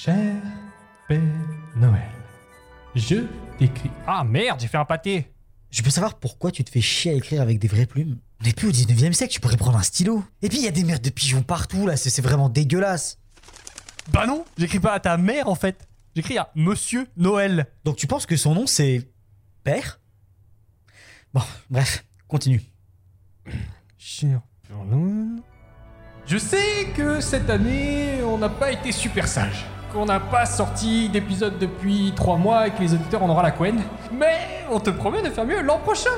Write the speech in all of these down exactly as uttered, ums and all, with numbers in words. Cher Père Noël, je t'écris... Ah merde, j'ai fait un pâté. Je peux savoir pourquoi tu te fais chier à écrire avec des vraies plumes? On n'est plus au dix-neuvième siècle, tu pourrais prendre un stylo. Et puis il y a des merdes de pigeons partout là, c'est, c'est vraiment dégueulasse. Bah non, j'écris pas à ta mère en fait. J'écris à Monsieur Noël. Donc tu penses que son nom c'est... Père? Bon, bref, continue. Cher Père Noël... Je sais que cette année, on n'a pas été super sage, qu'on n'a pas sorti d'épisode depuis trois mois et que les auditeurs en aura la couenne. Mais on te promet de faire mieux l'an prochain,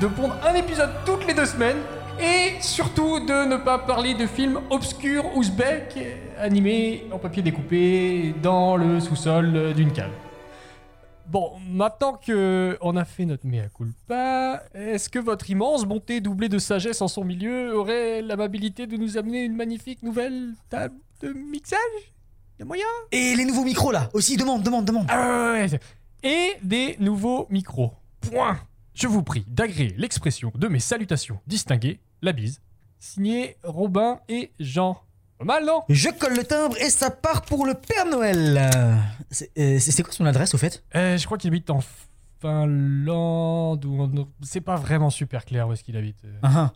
de pondre un épisode toutes les deux semaines et surtout de ne pas parler de films obscurs ouzbeks animés en papier découpé dans le sous-sol d'une cave. Bon, maintenant qu'on a fait notre mea culpa, est-ce que votre immense bonté doublée de sagesse en son milieu aurait l'amabilité de nous amener une magnifique nouvelle table de mixage ? Y'a moyen ? Et les nouveaux micros là, aussi, demande, demande, demande. Ah ouais, ouais, ouais. Et des nouveaux micros. Point. Je vous prie d'agréer l'expression de mes salutations distinguées, la bise, signé Robin et Jean. Pas mal, non ? Je colle le timbre et ça part pour le Père Noël. C'est, euh, c'est quoi son adresse, au fait ? euh, Je crois qu'il habite en Finlande ou en... C'est pas vraiment super clair où est-ce qu'il habite. Uh-huh.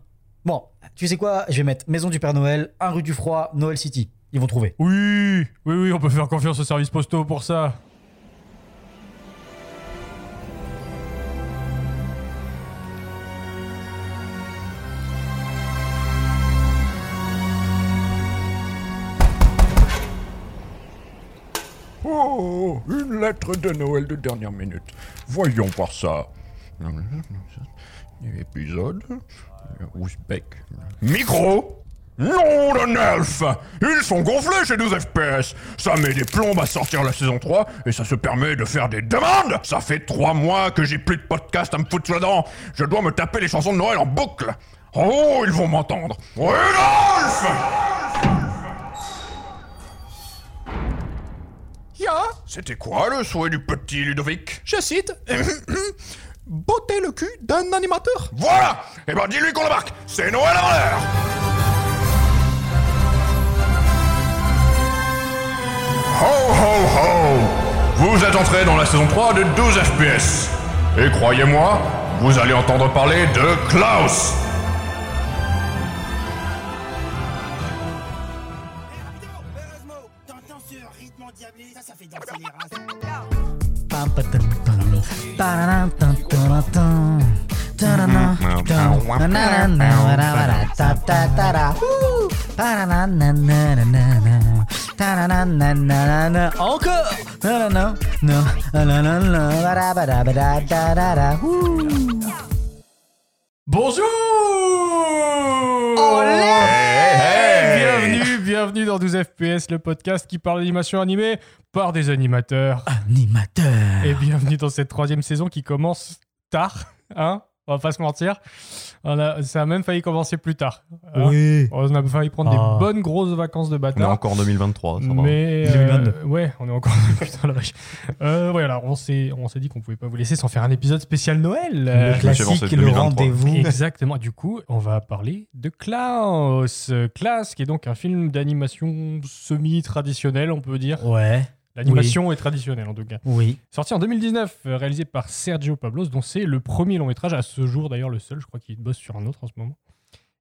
Bon, tu sais quoi ? Je vais mettre Maison du Père Noël, un rue du Froid, Noël City. Ils vont trouver. Oui, oui, oui, on peut faire confiance aux services postaux pour ça. Oh, une lettre de Noël de dernière minute. Voyons voir ça. Épisode... Ouzbek. Micro. Non d'un elfe. Ils sont gonflés chez douze F P S. Ça met des plombes à sortir la saison trois et ça se permet de faire des demandes. Ça fait trois mois que j'ai plus de podcast à me foutre sous la dent. Je dois me taper les chansons de Noël en boucle. Oh, ils vont m'entendre. Rudolph! Yeah. C'était quoi le souhait du petit Ludovic ? Je cite... « Botter le cul d'un animateur ». Voilà ! Eh ben dis-lui qu'on le marque. C'est Noël en l'air ! Ho ho ho ! Vous êtes entrés dans la saison trois de douze F P S. Et croyez-moi, vous allez entendre parler de Klaus. Encore. Bonjour. Bienvenue dans douze F P S, le podcast qui parle d'animation animée par des animateurs. Animateurs. Et bienvenue dans cette troisième saison qui commence tard, hein ? On va pas se mentir. On a, ça a même failli commencer plus tard. Hein. Oui. On a failli prendre ah. des bonnes grosses vacances de bâtard. On est encore en deux mille vingt-trois. Ça mais va. deux mille vingt-deux. Euh, ouais, on est encore putain la vache. Euh, ouais, alors on s'est, on s'est dit qu'on pouvait pas vous laisser sans faire un épisode spécial Noël. Euh, le classique, le rendez-vous. Exactement. Du coup, on va parler de Klaus. Klaus, qui est donc un film d'animation semi-traditionnel, on peut dire. Ouais. L'animation oui. est traditionnelle, en tout cas. Oui. Sorti en deux mille dix-neuf, réalisé par Sergio Pablos, dont c'est le premier long métrage, à ce jour d'ailleurs le seul, je crois qu'il bosse sur un autre en ce moment,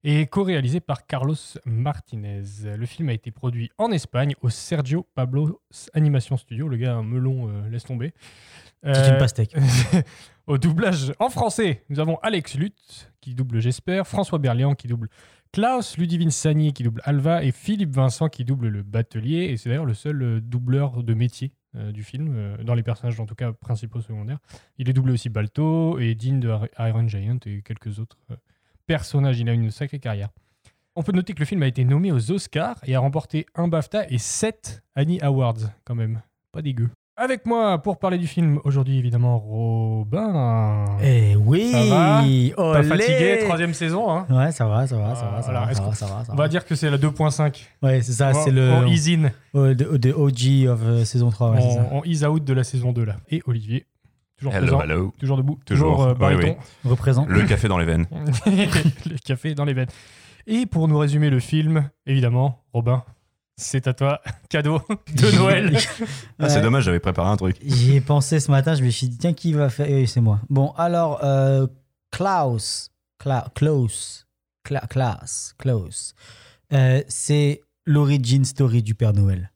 et co-réalisé par Carlos Martinez. Le film a été produit en Espagne, au Sergio Pablos Animation Studio. Le gars a un melon, euh, laisse tomber. Euh, C'est une pastèque. Au doublage en français, nous avons Alex Lutte, qui double Jesper, François Berléand, qui double Klaus Ludwig Sanier, qui double Alva, et Philippe Vincent, qui double le batelier. Et c'est d'ailleurs le seul doubleur de métier euh, du film, euh, dans les personnages en tout cas principaux secondaires. Il est doublé aussi Balto et Dean de Iron Giant et quelques autres euh, personnages. Il a une sacrée carrière. On peut noter que le film a été nommé aux Oscars et a remporté un BAFTA et sept Annie Awards, quand même. Pas dégueu. Avec moi pour parler du film aujourd'hui, évidemment, Robin. Eh oui, ça va. Olé. Pas fatigué, troisième saison. Hein. Ouais, ça va, ça va, ça va, ça va, ça va, ça va. On va dire que c'est la deux point cinq. Ouais, c'est ça, on, c'est le... On ease in. Oh, de, de O G of euh, saison trois. Ouais, on, c'est ça. On ease out de la saison deux, là. Et Olivier, toujours hello, présent, hello. toujours debout, toujours, toujours euh, bariton. Oui, oui. Représent. Le café dans les veines. Le café dans les veines. Et pour nous résumer le film, évidemment, Robin... C'est à toi, cadeau de Noël. Ah, c'est dommage, j'avais préparé un truc. J'y ai pensé ce matin, je me suis dit, tiens, qui va faire... Oui, c'est moi. Bon, alors, euh, Klaus, Klaus, Klaus, Klaus, Klaus. Euh, c'est l'origin story du Père Noël.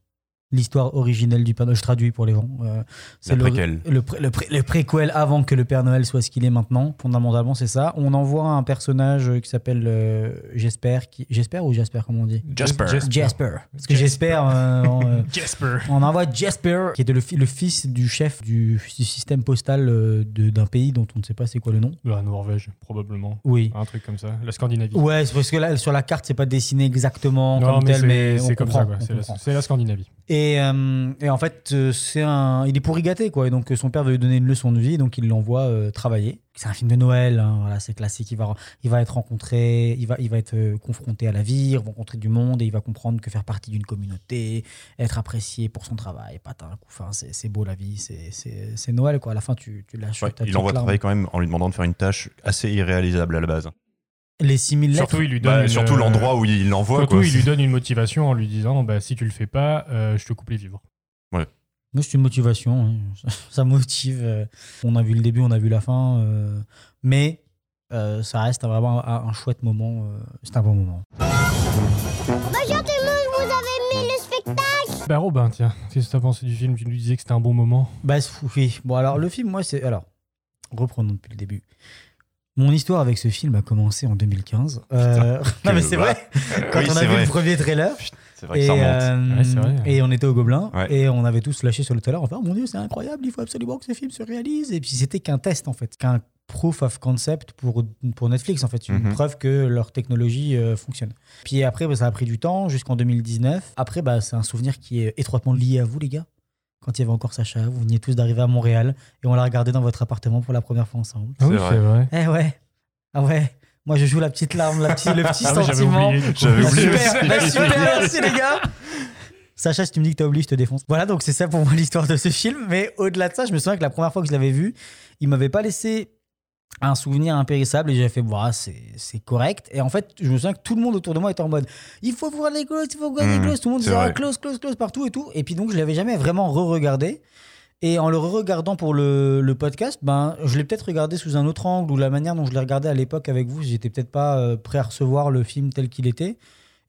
L'histoire originelle du Père Noël. Je traduis pour les gens. Euh, c'est le, le, le, pré, le, pré, le préquel avant que le Père Noël soit ce qu'il est maintenant. Fondamentalement, c'est ça. On envoie un personnage qui s'appelle euh, Jesper. Qui... Jesper ou Jasper, comme on dit Jesper. Jesper. Jesper. Parce que Jesper. Euh, on, euh, Jesper. On envoie Jesper, qui est le, fi- le fils du chef du, du système postal euh, de, d'un pays dont on ne sait pas c'est quoi le nom. La Norvège, probablement. Oui. Un truc comme ça. La Scandinavie. Ouais, c'est parce que là, sur la carte, c'est pas dessiné exactement non, comme mais tel, c'est, mais c'est on comme comprend, ça. Quoi. C'est, la, c'est la Scandinavie. Et Et, euh, et en fait, c'est un, il est pourri gâté, quoi. Et donc, son père veut lui donner une leçon de vie, donc il l'envoie euh, travailler. C'est un film de Noël, hein, voilà, c'est classique. Il va, il va être rencontré, il va, il va être confronté à la vie, il va rencontrer du monde et il va comprendre que faire partie d'une communauté, être apprécié pour son travail, patin, coup, fin, c'est, c'est beau la vie, c'est, c'est, c'est Noël, quoi. À la fin, tu, tu lâches. Ouais, il envoie travailler quand même en lui demandant de faire une tâche assez irréalisable à la base. Les six mille surtout, il lui donne bah, une... surtout l'endroit où il l'envoie. Surtout, quoi. Il lui donne une motivation en lui disant bah, si tu le fais pas, euh, je te coupe les vivres. Ouais. Moi, c'est une motivation. Hein. Ça motive. On a vu le début, on a vu la fin. Euh... Mais euh, ça reste vraiment un, un chouette moment. Euh... C'est un bon moment. Bonjour tout le monde, vous avez aimé le spectacle? Bah, Robin, tiens, qu'est-ce que tu as pensé du film? Tu nous disais que c'était un bon moment. Bah, oui. Bon, alors, le film, moi, c'est. Alors, reprenons depuis le début. Mon histoire avec ce film a commencé en deux mille quinze. Euh, Putain, non mais c'est vrai. Quand oui, on a vu vrai. le premier trailer, c'est vrai que et, ça remonte. Euh, ouais, c'est vrai. Et on était au Gobelin ouais. et on avait tous lâché sur le trailer. Enfin, oh, mon Dieu, c'est incroyable. Il faut absolument que ce film se réalise. Et puis c'était qu'un test en fait, qu'un proof of concept pour pour Netflix en fait, une mm-hmm. preuve que leur technologie euh, fonctionne. Puis après, bah, ça a pris du temps jusqu'en deux mille dix-neuf. Après, bah, c'est un souvenir qui est étroitement lié à vous les gars. Quand il y avait encore Sacha, vous veniez tous d'arriver à Montréal et on l'a regardé dans votre appartement pour la première fois ensemble. Ah oui, c'est vrai. Eh ouais. Ah ouais. Moi, je joue la petite larme, la petite, le petit ah sentiment. Oui, j'avais oublié. J'avais super, oublié super, merci les gars. Sacha, si tu me dis que t'as oublié, je te défonce. Voilà, donc c'est ça pour moi l'histoire de ce film. Mais au-delà de ça, je me souviens que la première fois que je l'avais vu, il m'avait pas laissé un souvenir impérissable et j'avais fait bah, c'est, c'est correct. Et en fait, je me souviens que tout le monde autour de moi était en mode il faut voir les closes, il faut voir les closes. Mmh, tout le monde disait ah, close, close, close partout et tout. Et puis donc, je ne l'avais jamais vraiment re-regardé. Et en le re-regardant pour le, le podcast, ben, je l'ai peut-être regardé sous un autre angle ou la manière dont je l'ai regardé à l'époque avec vous. J'étais peut-être pas euh, prêt à recevoir le film tel qu'il était.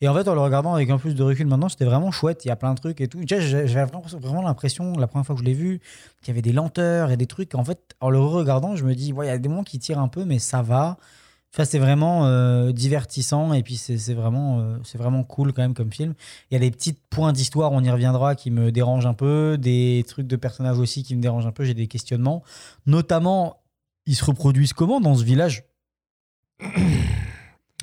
Et en fait, en le regardant avec un plus de recul maintenant, c'était vraiment chouette. Il y a plein de trucs et tout. Déjà, j'avais vraiment l'impression, la première fois que je l'ai vu, qu'il y avait des lenteurs et des trucs. En fait, en le regardant, je me dis, ouais, il y a des moments qui tirent un peu, mais ça va. Enfin, c'est vraiment euh, divertissant et puis c'est, c'est, vraiment, euh, c'est vraiment cool quand même comme film. Il y a des petits points d'histoire, on y reviendra, qui me dérangent un peu. Des trucs de personnages aussi qui me dérangent un peu. J'ai des questionnements. Notamment, ils se reproduisent comment dans ce village ?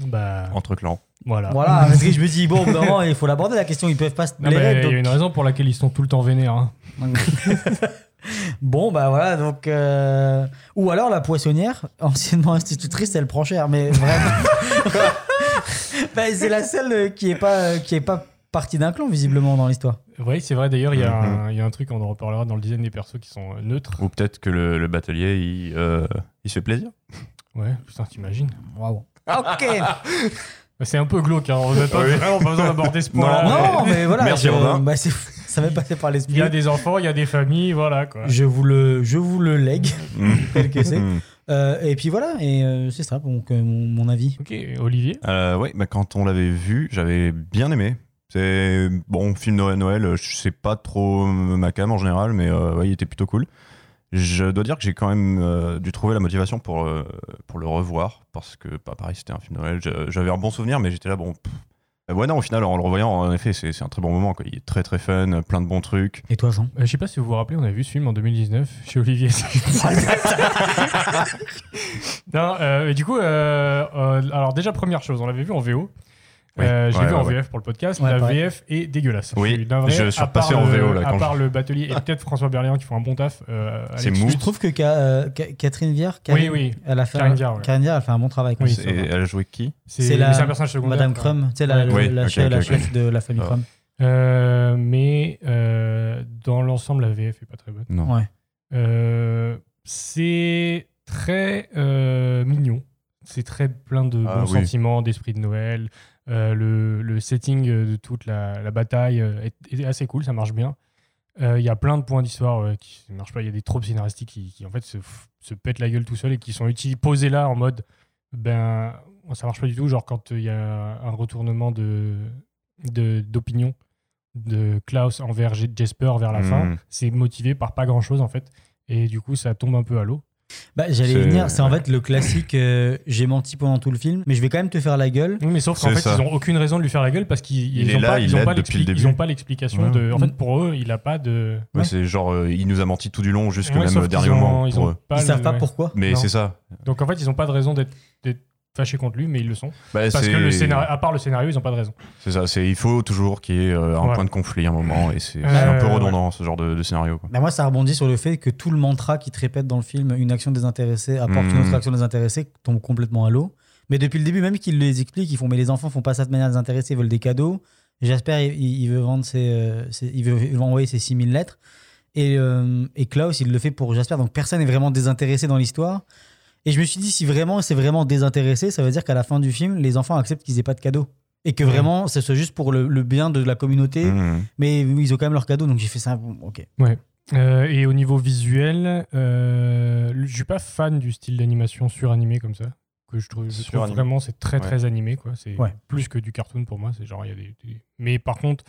Bah... Entre clans. Voilà. Voilà, parce que je me dis, bon, non, il faut l'aborder la question, ils peuvent pas se blairer. Il y a une raison pour laquelle ils sont tout le temps vénères. Hein. Bon, bah voilà, donc. Euh... Ou alors la poissonnière, anciennement institutrice, elle prend cher, mais vraiment. Bah, c'est la seule qui est pas, qui est pas partie d'un clan, visiblement, dans l'histoire. Oui, c'est vrai, d'ailleurs, il y, mm-hmm. y a un truc, on en reparlera dans le design des persos qui sont neutres. Ou peut-être que le, le batelier, il, euh, il se fait plaisir. Ouais, putain, t'imagines. Waouh. Ok. C'est un peu glauque, hein. On n'a pas, oui. pas besoin d'aborder ce point. Non, non, mais voilà. Merci Robin. Bah ça m'est passé par l'esprit. Il y a des enfants, il y a des familles, voilà quoi. Je vous le, je vous le lègue, tel que c'est. Euh, et puis voilà, et euh, c'est ça, donc euh, mon, mon avis. Ok, Olivier. Euh, oui, bah, quand on l'avait vu, j'avais bien aimé. C'est bon, film Noël, Noël, je sais pas trop ma cam en général, mais euh, ouais, il était plutôt cool. Je dois dire que j'ai quand même euh, dû trouver la motivation pour, euh, pour le revoir, parce que, bah, pareil, c'était un film de Noël, j'avais un bon souvenir, mais j'étais là, bon... Pff. Ouais, non, au final, en le revoyant, en effet, c'est, c'est un très bon moment, quoi. Il est très très fun, plein de bons trucs. Et toi, Jean ? euh, Je sais pas si vous vous rappelez, on a vu ce film en deux mille dix-neuf, chez Olivier. Non, euh, et du coup, euh, euh, alors déjà, première chose, on l'avait vu en V O. Ouais, euh, je l'ai ouais, vu ouais, en V F ouais. pour le podcast, ouais, la pareil. V F est dégueulasse. Oui, je, vrai, je suis repassé en V O. Là, à part je... le batelier et peut-être François Berléand qui font un bon taf. Euh, c'est mou. Je trouve que Ka, euh, Ka, Catherine Viard, Karine, oui, oui. Elle a fait Karine Viard, ouais. Karine Viard, elle fait un bon travail. Oui, c'est, et elle a joué qui c'est, c'est, la, c'est un personnage secondaire. Madame Krum, tu sais, la, oui, la, okay, la okay, chef okay. de la famille Krum. Ah. Euh, mais euh, dans l'ensemble, la V F est pas très bonne. Non. Ouais. Euh, c'est très euh, mignon. c'est très plein de ah, bons oui. sentiments, d'esprit de Noël. Euh, le, le setting de toute la, la bataille est, est assez cool, ça marche bien. Il euh, y a plein de points d'histoire euh, qui ne marchent pas. Il y a des tropes scénaristiques qui, qui en fait, se, se pètent la gueule tout seul et qui sont utilisés, posés là en mode ben, ça marche pas du tout. Genre quand il y a un retournement de, de, d'opinion de Klaus envers Jesper vers la mmh. fin, c'est motivé par pas grand chose en fait. Et du coup, ça tombe un peu à l'eau. Bah, j'allais c'est... venir, c'est en fait le classique euh, j'ai menti pendant tout le film, mais je vais quand même te faire la gueule. Oui, mais sauf qu'en c'est fait, ça. ils n'ont aucune raison de lui faire la gueule parce qu'ils n'ont pas, pas, l'expli- pas l'explication. Ouais. De, en fait, pour eux, il n'a pas de. Ouais, ouais. C'est genre, euh, il nous a menti tout du long, jusque ouais, même dernier moment. Ils ne savent pas ouais. pourquoi. Mais non. c'est ça. Donc en fait, ils n'ont pas de raison d'être, d'être fâchés contre lui, mais ils le sont. Bah, parce c'est... que le scénario, à part le scénario, ils n'ont pas de raison. C'est ça, c'est, il faut toujours qu'il y ait euh, un ouais. point de conflit à un moment, et c'est, euh, c'est un peu redondant ouais. ce genre de, de scénario. Quoi. Bah moi, ça rebondit sur le fait que tout le mantra qui te répète dans le film, une action désintéressée apporte mmh. une autre action désintéressée, tombe complètement à l'eau. Mais depuis le début, même qu'ils les expliquent, ils font mais les enfants font pas ça de manière désintéressée, ils veulent des cadeaux. Jasper, il, il veut vendre ses, euh, ses, il veut envoyer ses six mille lettres, et, euh, et Klaus, il le fait pour Jasper. Donc personne n'est vraiment désintéressé dans l'histoire. Et je me suis dit, si vraiment c'est vraiment désintéressé, ça veut dire qu'à la fin du film, les enfants acceptent qu'ils aient pas de cadeaux. Et que vraiment, ce soit juste pour le, le bien de la communauté. Mmh. Mais ils ont quand même leurs cadeaux, donc j'ai fait ça. Ok. Ouais. Euh, et au niveau visuel, euh, je suis pas fan du style d'animation suranimé comme ça. Que je trouve, je trouve vraiment, c'est très ouais. très animé. Quoi. C'est ouais. plus que du cartoon pour moi. C'est genre, il y a des, des... Mais par contre,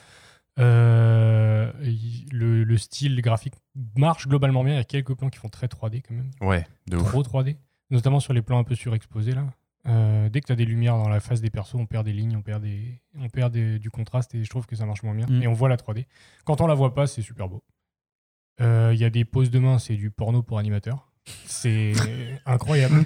euh, le, le style graphique marche globalement bien. Il y a quelques plans qui font très trois D quand même. Ouais, de Trop ouf. trois D. Notamment sur les plans un peu surexposés là. Euh, dès que tu as des lumières dans la face des persos, on perd des lignes, on perd, des, on perd des, du contraste et je trouve que ça marche moins bien. Mmh. Et on voit la trois D. Quand on la voit pas, c'est super beau. Il euh, y a des poses de main, c'est du porno pour animateurs. C'est incroyable.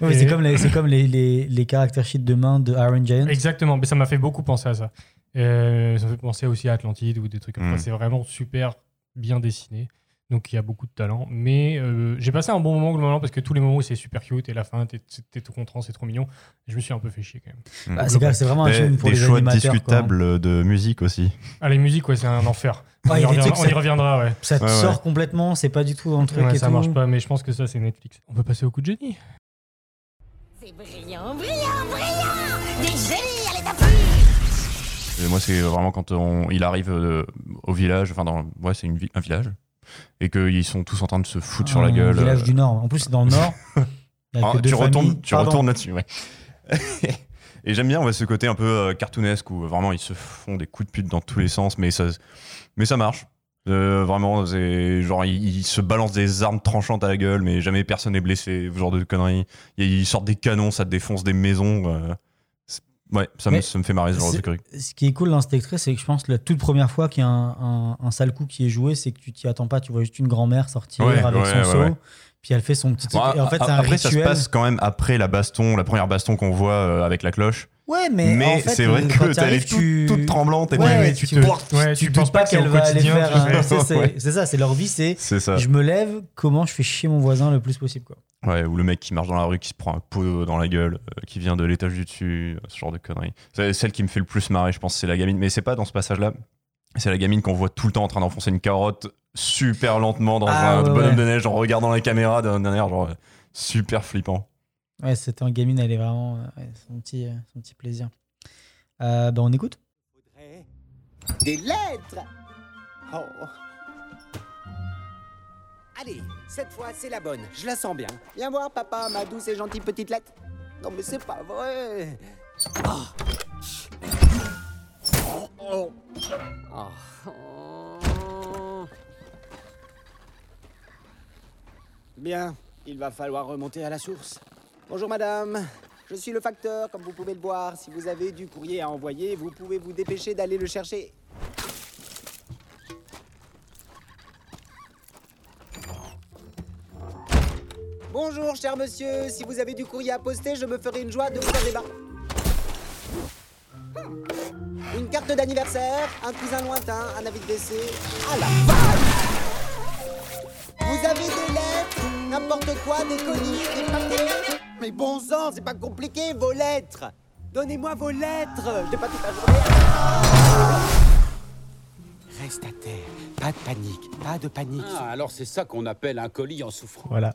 Ouais, et... C'est comme, les, c'est comme les, les, les character sheets de main de Iron Giant. Exactement, mais ça m'a fait beaucoup penser à ça. Euh, ça me fait penser aussi à Atlantide ou des trucs comme mmh. ça. C'est vraiment super bien dessiné. Donc il y a beaucoup de talent, mais euh, j'ai passé un bon moment globalement parce que tous les moments où c'est super cute et la fin t'es, t'es tout content, c'est trop mignon. Je me suis un peu fait chier quand même. Mmh. Ah, c'est, grave, c'est vraiment un film pour les animateurs. Des choix discutables quoi. De musique aussi. Ah les musiques ouais c'est un enfer. On, ouais, y, reviendra, on ça, y reviendra ouais. Ça te ouais, sort ouais. complètement, c'est pas du tout dans le truc. Ouais, et ça tout. Marche pas, mais je pense que ça c'est Netflix. On peut passer au coup de génie. C'est brillant, brillant, brillant, des génies à l'état pur. Et moi c'est vraiment quand on, il arrive euh, au village, enfin dans, ouais c'est une, un village. Et qu'ils sont tous en train de se foutre ah, sur la gueule. Le village euh... du Nord. En plus, c'est dans le Nord. Ah, tu retournes, tu retournes là-dessus, ouais. Et j'aime bien ouais, ce côté un peu euh, cartoonesque où vraiment ils se font des coups de pute dans tous les sens, mais ça, mais ça marche. Euh, vraiment, c'est genre ils, ils se balancent des armes tranchantes à la gueule, mais jamais personne n'est blessé. Ce genre de conneries. Ils sortent des canons, ça défonce des maisons. Euh... Ouais, ça me, ça me fait marrer ce genre de truc. Ce qui est cool dans cet extrait, c'est que je pense la toute première fois qu'il y a un, un, un sale coup qui est joué, c'est que tu t'y attends pas. Tu vois juste une grand-mère sortir ouais, avec ouais, son ouais, seau, ouais. puis elle fait son petit truc. Bon, et en fait, a, c'est un après, rituel. Ça se passe quand même après la baston, la première baston qu'on voit avec la cloche. Ouais, mais, mais en fait, c'est vrai que t'es allée tu... toute, toute tremblante et ouais, tu, tu te portes. Ouais, tu, tu penses pas qu'elle va aller faire. Un... c'est, c'est, ouais. c'est ça, c'est leur vie. C'est, c'est ça. Je me lève, comment je fais chier mon voisin le plus possible, quoi. Ouais, ou le mec qui marche dans la rue, qui se prend un pot dans la gueule, euh, qui vient de l'étage du dessus, ce genre de conneries. C'est celle qui me fait le plus marrer, je pense, c'est la gamine. Mais c'est pas dans ce passage-là. C'est la gamine qu'on voit tout le temps en train d'enfoncer une carotte super lentement dans ah, un ouais, bonhomme ouais. de neige en regardant la caméra d'un air genre super flippant. Ouais, c'était en gamine, elle est vraiment ouais, son, petit, son petit plaisir. Euh, ben on écoute. Des lettres. Oh. Allez, cette fois c'est la bonne, je la sens bien. Viens voir papa, ma douce et gentille petite lettre. Non mais c'est pas vrai. Oh. Oh. Oh. Oh. Bien, il va falloir remonter à la source. Bonjour madame, je suis le facteur, comme vous pouvez le voir. Si vous avez du courrier à envoyer, vous pouvez vous dépêcher d'aller le chercher. Bonjour cher monsieur, si vous avez du courrier à poster, je me ferai une joie de vous faire débarquer. Une carte d'anniversaire, un cousin lointain, un avis de décès, à la vache. Vous avez des lettres, n'importe quoi, des colis, des papiers. Mais bon sang, c'est pas compliqué, vos lettres. Donnez-moi vos lettres. Je n'ai pas toute la journée. Reste à terre, pas de panique, pas de panique. Ah, alors c'est ça qu'on appelle un colis en souffrance. Voilà.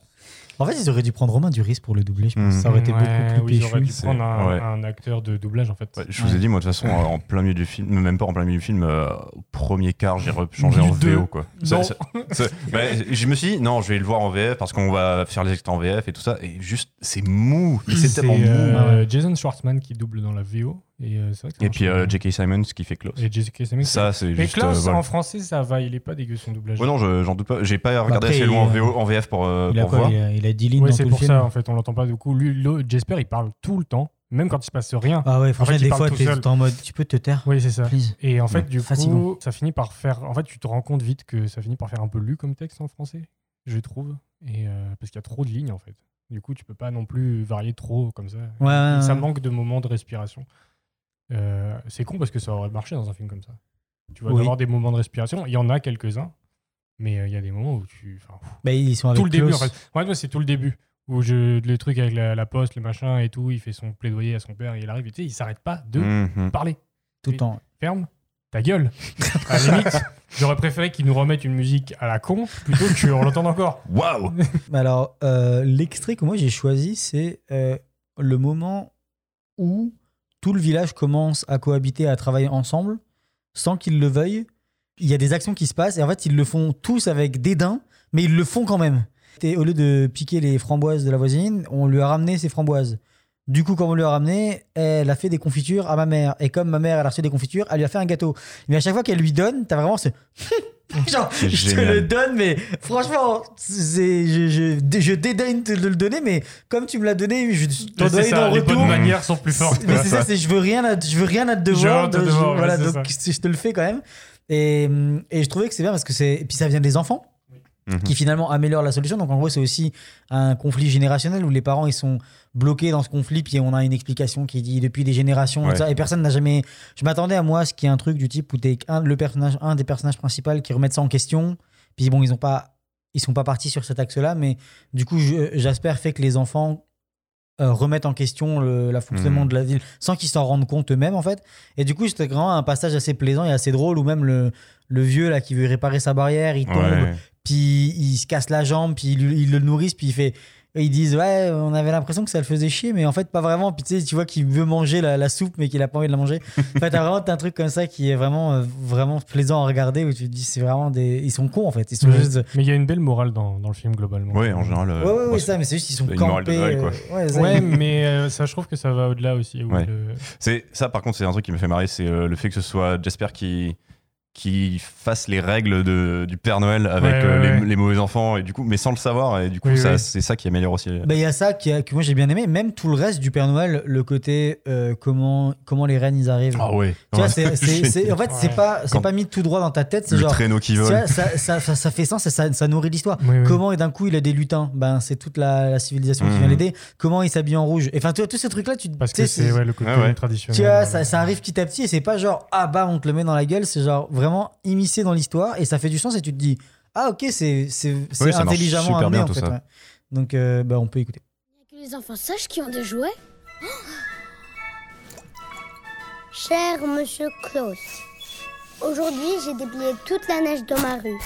En fait, ils auraient dû prendre Romain Duris pour le doubler, je pense. Mmh. Ça aurait été ouais, beaucoup plus oui, péchu. Ils auraient dû prendre un, ouais. un acteur de doublage, en fait. Ouais, je vous ouais. ai dit, moi, de toute façon, ouais. en plein milieu du film, même pas en plein milieu du film, euh, au premier quart, j'ai changé en V O, quoi. Ça, ça, ça, bah, je me suis dit, non, je vais le voir en V F parce qu'on va faire les extraits en V F et tout ça. Et juste, c'est mou. C'est, c'est tellement euh, mou. Jason Schwartzman qui double dans la V O. Et, euh, c'est vrai que et puis euh, J K. Simmons qui fait Klaus. Et J K. Simmons. Ça, c'est juste, Klaus, euh, voilà. En français, ça va, il est pas dégueu son doublage. Ouais, non, je, j'en doute pas. J'ai pas regardé après, assez loin euh, en V F pour, euh, il pour quoi, voir. Il a, il a dix lignes ouais, dans tout le film. C'est pour ça, en fait, on l'entend pas du coup. Lui, le, Jesper, il parle tout le temps, même quand il se passe rien. Ah ouais, franchement, en fait, des fois, t'es en mode, tu peux te taire. Oui, c'est ça. Please. Et en fait, ouais. du coup, facilement. Ça finit par faire. En fait, tu te rends compte vite que ça finit par faire un peu lu comme texte en français, je trouve. Et euh, parce qu'il y a trop de lignes, en fait. Du coup, tu peux pas non plus varier trop comme ça. Ouais. Ça manque de moments de respiration. Euh, c'est con parce que ça aurait marché dans un film comme ça. Tu vas oui. avoir des moments de respiration. Il y en a quelques-uns, mais il euh, y a des moments où tu. Bah, ils sont avec tout le début. En fait. Ouais, moi, c'est tout le début où je, le truc avec la, la poste, le machin et tout. Il fait son plaidoyer à son père et il arrive. Et tu sais, il s'arrête pas de mm-hmm. parler tout le temps. Ferme ta gueule. À la limite, j'aurais préféré qu'ils nous remettent une musique à la con plutôt que qu'on l'entende encore. Waouh. Alors, euh, l'extrait que moi j'ai choisi, c'est euh, le moment où tout le village commence à cohabiter, à travailler ensemble, sans qu'ils le veuillent. Il y a des actions qui se passent et en fait, ils le font tous avec dédain, mais ils le font quand même. Et au lieu de piquer les framboises de la voisine, on lui a ramené ses framboises. Du coup, quand on lui a ramené, elle a fait des confitures à ma mère. Et comme ma mère, elle a reçu des confitures, elle lui a fait un gâteau. Mais à chaque fois qu'elle lui donne, t'as vraiment ce... Genre, c'est je génial. Te le donne, mais franchement, c'est, je, je, je dédaigne de le donner, mais comme tu me l'as donné, je t'en dois une en retour. Les bonnes manières sont plus fortes. Mais c'est ça, c'est, je veux rien à, je veux rien à te devoir. De, devoir je, voilà, donc ça. Je te le fais quand même. Et, et je trouvais que c'est bien parce que c'est... Et puis ça vient des enfants. Mmh. Qui finalement améliore la solution. Donc en gros, c'est aussi un conflit générationnel où les parents ils sont bloqués dans ce conflit, puis on a une explication qui dit depuis des générations ouais. et, ça, et personne n'a jamais. Je m'attendais à moi ce qui est un truc du type où t'es un le personnage un des personnages principaux qui remettent ça en question. Puis bon, ils ont pas ils sont pas partis sur cet axe-là, mais du coup, Jesper fait que les enfants euh, remettent en question le la fonctionnement mmh. de la ville sans qu'ils s'en rendent compte eux-mêmes en fait. Et du coup, c'était vraiment un passage assez plaisant et assez drôle où même le le vieux là qui veut réparer sa barrière, il tombe. Ouais. Puis il se casse la jambe, puis ils le nourrissent, puis il fait, ils disent ouais, on avait l'impression que ça le faisait chier, mais en fait pas vraiment. Puis tu sais, tu vois qu'il veut manger la, la soupe, mais qu'il a pas envie de la manger. En fait, t'as vraiment un truc comme ça qui est vraiment, vraiment plaisant à regarder où tu te dis c'est vraiment des, ils sont cons en fait. Ils sont oui. juste... Mais il y a une belle morale dans dans le film globalement. Oui, en général. Euh, ouais, ouais, ouais, ça, mais c'est juste ils sont campés. Morale de vrai, quoi. Euh, ouais, ça, ouais il... mais euh, ça, je trouve que ça va au-delà aussi. Ouais. Le... C'est ça, par contre, c'est un truc qui me fait marrer, c'est euh, le fait que ce soit Jesper qui qui fasse les règles de, du Père Noël avec ouais, ouais, euh, les, ouais. les mauvais enfants et du coup mais sans le savoir et du coup oui, ça, oui. c'est ça qui améliore aussi. Bah il y a ça qui a, que moi j'ai bien aimé, même tout le reste du Père Noël, le côté euh, comment comment les reines ils arrivent. Ah ouais. Tu vois ouais. c'est, c'est, c'est en fait ouais. c'est pas c'est Quand pas mis tout droit dans ta tête, c'est le genre traîneau qui vole. Tu vois, ça, ça ça ça fait sens, ça ça nourrit l'histoire. Oui, oui. Comment et d'un coup il a des lutins, ben c'est toute la, la civilisation mmh. qui vient l'aider. Comment il s'habille en rouge. Enfin tu vois tous ces trucs là tu parce que c'est, c'est ouais, le côté ah ouais. traditionnel. Tu vois ça ça arrive petit à petit et c'est pas genre ah bah on te le met dans la gueule, c'est genre vraiment immiscé dans l'histoire et ça fait du sens et tu te dis ah ok c'est, c'est, c'est oui, intelligemment amené en fait ouais. donc euh, bah, on peut écouter. Il n'y a que les enfants sages qui ont des jouets. Oh cher monsieur Klaus, aujourd'hui j'ai déblayé toute la neige dans ma rue,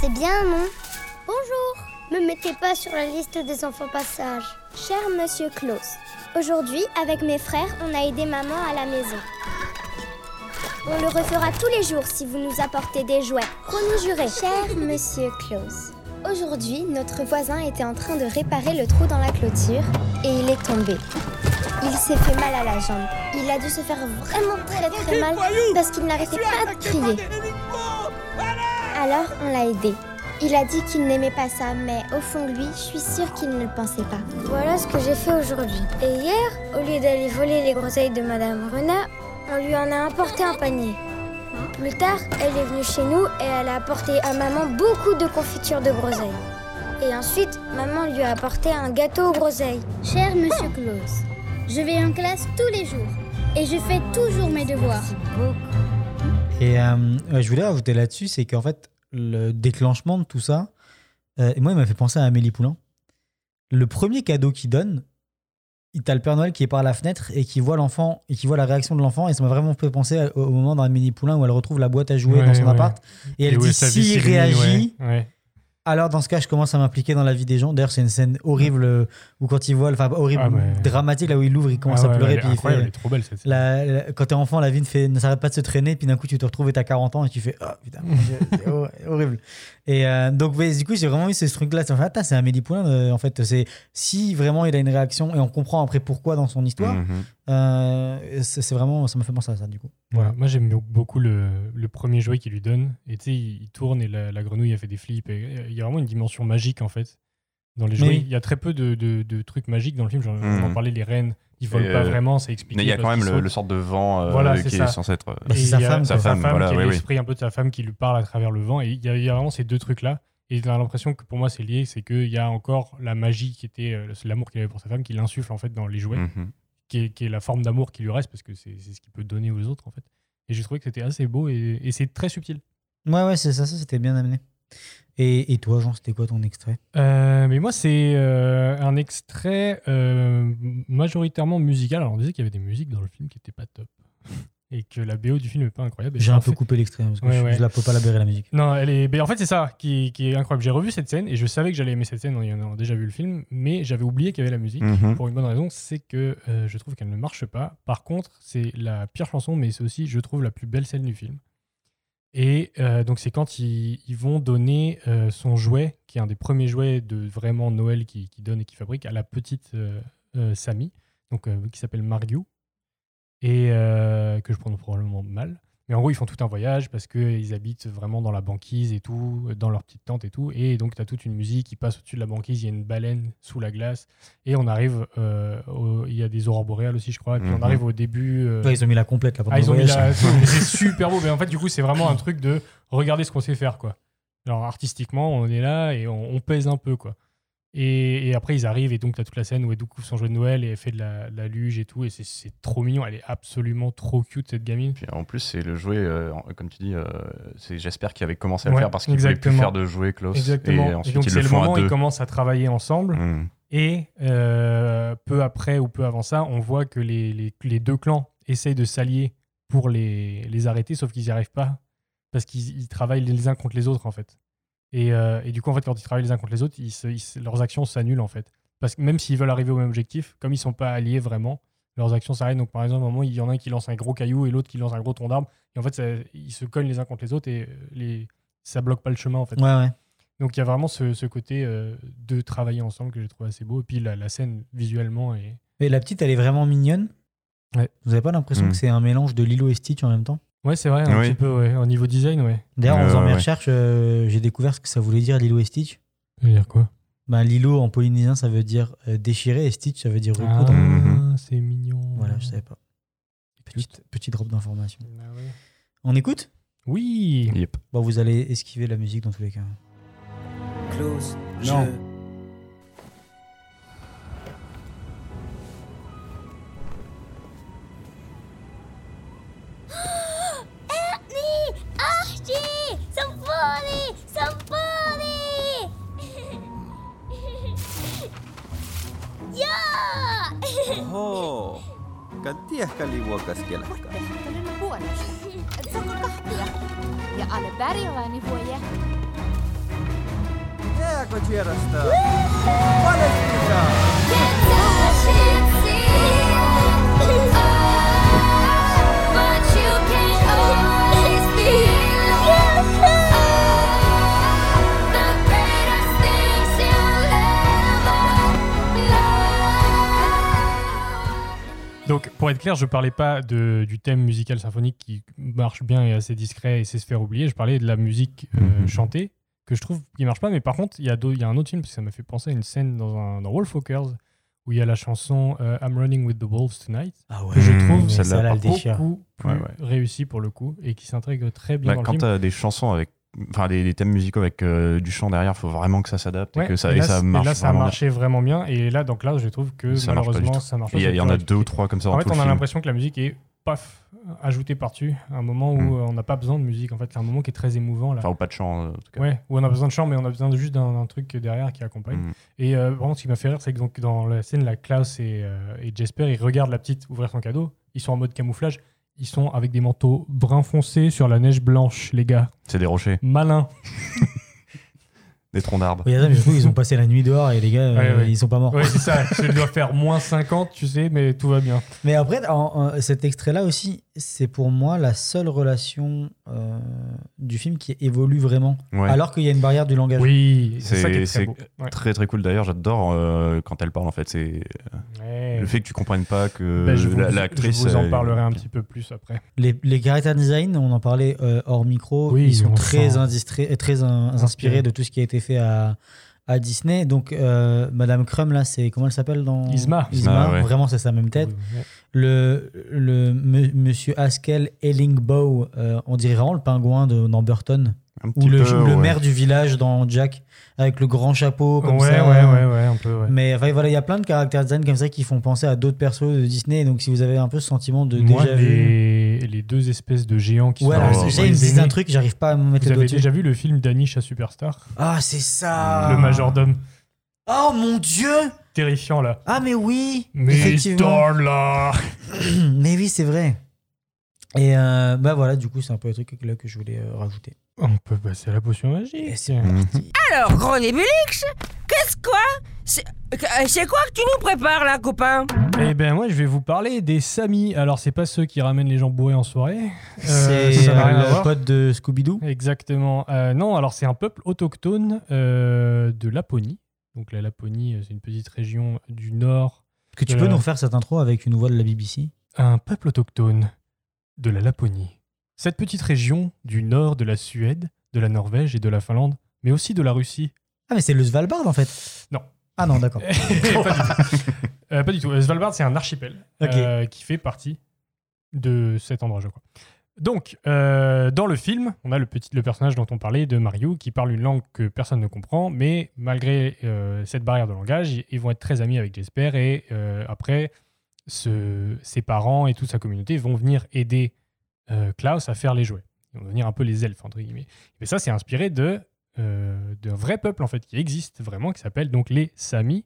c'est bien non? Bonjour, me mettez pas sur la liste des enfants pas sages. Cher monsieur Klaus, aujourd'hui avec mes frères on a aidé maman à la maison. On le refera tous les jours si vous nous apportez des jouets. Promis juré. Cher monsieur Klaus, aujourd'hui, notre voisin était en train de réparer le trou dans la clôture et il est tombé. Il s'est fait mal à la jambe. Il a dû se faire vraiment très très mal parce qu'il n'arrêtait pas de crier. Alors, on l'a aidé. Il a dit qu'il n'aimait pas ça, mais au fond de lui, je suis sûre qu'il ne le pensait pas. Voilà ce que j'ai fait aujourd'hui. Et hier, au lieu d'aller voler les groseilles de madame Renat, on lui en a apporté un panier. Plus tard, elle est venue chez nous et elle a apporté à maman beaucoup de confitures de groseilles. Et ensuite, maman lui a apporté un gâteau aux groseilles. Cher monsieur Klaus, je vais en classe tous les jours et je fais toujours mes devoirs. Et euh, je voulais ajouter là-dessus, c'est qu'en fait, le déclenchement de tout ça, euh, moi, il m'a fait penser à Amélie Poulain. Le premier cadeau qu'il donne, t'as le Père Noël qui est par la fenêtre et qui voit l'enfant et qui voit la réaction de l'enfant et ça m'a vraiment fait penser au moment d'Amélie Poulain où elle retrouve la boîte à jouer ouais, dans son ouais. appart et elle et dit s'il réagit ouais, ouais. Alors, dans ce cas, je commence à m'impliquer dans la vie des gens. D'ailleurs, c'est une scène horrible ouais. où quand il voit, enfin, horrible, ah ouais. dramatique, là où il l'ouvre, il commence ah ouais, à pleurer. Ouais, puis il fait, elle est trop belle, cette scène. La, la, quand t'es enfant, la vie ne, fait, ne s'arrête pas de se traîner. Puis d'un coup, tu te retrouves et t'as quarante ans et tu fais, oh putain, c'est horrible. Et euh, donc, ouais, du coup, j'ai vraiment eu ce truc-là. C'est, en fait, c'est Amélie Poulain, euh, en fait. C'est, si vraiment il a une réaction et on comprend après pourquoi dans son histoire, mm-hmm. euh, c'est, c'est vraiment, ça m'a fait penser à ça, du coup. Voilà. Ouais. Moi, j'aime beaucoup le, le premier jouet qu'il lui donne. Et tu sais, il, il tourne et la, la grenouille a fait des flips. Et, il y a vraiment une dimension magique en fait dans les jouets. Il y a très peu de, de, de trucs magiques dans le film. J'en, mmh. j'en parlais, les rennes, ils volent euh, pas vraiment, c'est expliqué. Mais il y a quand même le, le sorte de vent euh, voilà, qui ça. Est censé être. Bah, c'est sa femme, sa femme, voilà, qui a oui, l'esprit oui. un peu de sa femme qui lui parle à travers le vent. Et il y, y a vraiment ces deux trucs là. Et j'ai l'impression que pour moi c'est lié, c'est qu'il y a encore la magie qui était, c'est l'amour qu'il avait pour sa femme, qu'il insuffle en fait dans les jouets, mmh. qui, est, qui est la forme d'amour qui lui reste parce que c'est, c'est ce qu'il peut donner aux autres en fait. Et j'ai trouvé que c'était assez beau et, et c'est très subtil. Ouais ouais, c'est ça, ça c'était bien amené. Et, et toi, Jean, c'était quoi ton extrait ? euh, Mais moi, c'est euh, un extrait euh, majoritairement musical. Alors, on disait qu'il y avait des musiques dans le film qui n'étaient pas top et que la B O du film n'est pas incroyable. J'ai un peu fait... coupé l'extrait parce que ouais, je, ouais. je la peux pas la bérer, la musique. Non, elle est... mais en fait, c'est ça qui, qui est incroyable. J'ai revu cette scène et je savais que j'allais aimer cette scène. On a déjà vu le film, mais j'avais oublié qu'il y avait la musique mm-hmm. pour une bonne raison, c'est que euh, je trouve qu'elle ne marche pas. Par contre, c'est la pire chanson, mais c'est aussi, je trouve, la plus belle scène du film. Et euh, donc, c'est quand ils, ils vont donner euh, son jouet, qui est un des premiers jouets de vraiment Noël qu'ils qui donnent et qu'ils fabriquent, à la petite euh, euh, Sámi, donc, euh, qui s'appelle Mariou, et euh, que je prononce probablement mal. Mais en gros, ils font tout un voyage parce qu'ils habitent vraiment dans la banquise et tout, dans leur petite tente et tout. Et donc, tu as toute une musique qui passe au-dessus de la banquise, il y a une baleine sous la glace. Et on arrive, euh, au... il y a des aurores boréales aussi, je crois. Et puis, mm-hmm. on arrive au début. Euh... Ouais, ils ont mis la complète là. Ah, ils ont mis la... c'est super beau. Mais en fait, du coup, c'est vraiment un truc de regarder ce qu'on sait faire, quoi. Alors, artistiquement, on est là et on, on pèse un peu, quoi. Et, et après, ils arrivent et donc, tu as toute la scène où elle découvre son jouet de Noël et elle fait de la, de la luge et tout. Et c'est, c'est trop mignon. Elle est absolument trop cute, cette gamine. Puis en plus, c'est le jouet, euh, comme tu dis, euh, c'est Jesper qui avait commencé à ouais, le faire parce qu'il voulait plus faire de jouets, Klaus. Exactement. Et, ensuite, et donc, ils c'est le, le moment où ils commencent à travailler ensemble. Mmh. Et euh, peu après ou peu avant ça, on voit que les, les, les deux clans essayent de s'allier pour les, les arrêter, sauf qu'ils n'y arrivent pas parce qu'ils ils travaillent les uns contre les autres, en fait. Et, euh, et du coup, en fait, quand ils travaillent les uns contre les autres, ils se, ils, leurs actions s'annulent, en fait. Parce que même s'ils veulent arriver au même objectif, comme ils ne sont pas alliés vraiment, leurs actions s'arrêtent. Donc, par exemple, à un moment, il y en a un qui lance un gros caillou et l'autre qui lance un gros tronc d'arbre. Et en fait, ça, ils se cognent les uns contre les autres et les, ça ne bloque pas le chemin, en fait. Ouais, ouais. Donc, il y a vraiment ce, ce côté euh, de travailler ensemble que j'ai trouvé assez beau. Et puis, la, la scène, visuellement... Est... Mais la petite, elle est vraiment mignonne. Ouais. Vous n'avez pas l'impression mmh. que c'est un mélange de Lilo et Stitch en même temps ? Ouais, c'est vrai, un oui. petit peu, ouais. Au niveau design, ouais. D'ailleurs, en faisant euh, mes ouais. recherches, euh, j'ai découvert ce que ça voulait dire Lilo et Stitch. Ça veut dire quoi ? Bah, Lilo en polynésien, ça veut dire euh, déchirer et Stitch, ça veut dire recoudre. Ah, mm-hmm. C'est mignon. Voilà, je savais pas. Petite, petite drop d'information. Bah ouais. On écoute ? Oui. Yep. Bon, vous allez esquiver la musique dans tous les cas. Klaus, non. Je... كان لي وقت كلام انا بوعد اتذكر قحطيه يا على بالي راني بويا يا كوتيراستا ولا سيتا but you can always be the greatest things you'll ever love. Donc pour être clair, je parlais pas de, du thème musical symphonique qui marche bien et assez discret et sait se faire oublier. Je parlais de la musique euh, chantée, que je trouve qui marche pas. Mais par contre, il y a, il y a un autre film, parce que ça m'a fait penser à une scène dans, un, dans Wolf Walkers, où il y a la chanson euh, I'm Running with the Wolves Tonight, ah ouais, que je trouve celle-là, beaucoup plus ouais, ouais. réussie pour le coup, et qui s'intègre très bien bah, dans le film. Quand tu as des chansons avec... Enfin, les, les thèmes musicaux avec euh, du chant derrière, il faut vraiment que ça s'adapte ouais, et que ça, et là, et ça marche. Et là, ça a marché vraiment bien. Et là, donc là, je trouve que ça malheureusement, marche ça marche pas. Il y, y en a deux ou trois comme ça. En fait, on a l'impression que la musique est paf ajoutée par-dessus. À un moment où mm. on n'a pas besoin de musique. En fait, c'est un moment qui est très émouvant là. Enfin, ou pas de chant. En tout cas. Ouais. Où on a besoin de chant, mais on a besoin de juste d'un, d'un truc derrière qui accompagne. Mm. Et euh, vraiment, ce qui m'a fait rire, c'est que donc dans la scène, la Klaus et, euh, et Jesper, ils regardent la petite ouvrir son cadeau. Ils sont en mode camouflage. Ils sont avec des manteaux brun foncé sur la neige blanche, les gars. C'est des rochers. Malin. Des troncs d'arbres. Oui, ils ont passé la nuit dehors et les gars, ouais, euh, ouais. ils sont pas morts. Oui, c'est ça. Je dois faire moins cinquante, tu sais, mais tout va bien. Mais après, en, en, cet extrait-là aussi, c'est pour moi la seule relation euh, du film qui évolue vraiment, ouais. alors qu'il y a une barrière du langage. Oui, c'est, c'est ça qui est très c'est beau. Ouais. Très, très cool. D'ailleurs, j'adore euh, quand elle parle, en fait. C'est ouais. le fait que tu comprennes pas que bah, je vous, la, l'actrice... Je vous en parlerai euh, un petit peu plus après. Les, les character design, on en parlait euh, hors micro, oui, ils sont très, sent... indistri- très in- inspirés inspiré. de tout ce qui a été fait à, à Disney. Donc, euh, Madame Krum, là, c'est comment elle s'appelle dans Yzma. Yzma, ah, ouais. Vraiment, c'est sa même tête. Ouais. Le, le m- Monsieur Haskell Ellingbow, euh, on dirait vraiment le pingouin de, dans Burton. Ou le, peu, le ouais. maire du village dans Jack, avec le grand chapeau, comme ouais, ça. Ouais, ouais, ouais, un peu, ouais. Mais enfin, voilà, il y a plein de character design comme ça qui font penser à d'autres persos de Disney. Donc, si vous avez un peu ce sentiment de Moi, déjà les, vu... les deux espèces de géants qui ouais, sont... Alors, j'ai, ils me disent un truc, j'arrive pas à me mettre vous le doigt dessus. Vous avez déjà vu le film d'Anish à Superstar ? Ah, c'est ça ! Le majordome. Oh, mon Dieu ! Terrifiant, là. Ah, mais oui ! Mais effectivement. Là mais oui, c'est vrai. Et euh, bah voilà, du coup, c'est un peu le truc là que je voulais euh, rajouter. On peut passer à la potion magique. Alors, gros Nébulix, qu'est-ce quoi c'est, c'est quoi que tu nous prépares là, copain ? Eh ben moi, je vais vous parler des Sámi. Alors, c'est pas ceux qui ramènent les gens bourrés en soirée. Euh, c'est euh, le pote de Scooby-Doo. Exactement. Euh, non, alors c'est un peuple autochtone euh, de Laponie. Donc la Laponie, c'est une petite région du nord. Est-ce que tu peux la... nous refaire cette intro avec une voix de la B B C ? Un peuple autochtone de la Laponie. Cette petite région du nord de la Suède, de la Norvège et de la Finlande, mais aussi de la Russie. Ah, mais c'est le Svalbard, en fait ? Non. Ah non, d'accord. pas, du tout. Euh, pas du tout. Le Svalbard, c'est un archipel okay. euh, qui fait partie de cet endroit, je crois. Donc, euh, dans le film, on a le, petit, le personnage dont on parlait, de Mario, qui parle une langue que personne ne comprend, mais malgré euh, cette barrière de langage, ils vont être très amis avec Jesper, et euh, après, ce, ses parents et toute sa communauté vont venir aider Euh, Klaus à faire les jouets. Ils vont devenir un peu les elfes, entre guillemets. Mais ça, c'est inspiré de, euh, d'un vrai peuple, en fait, qui existe vraiment, qui s'appelle donc les Sámi,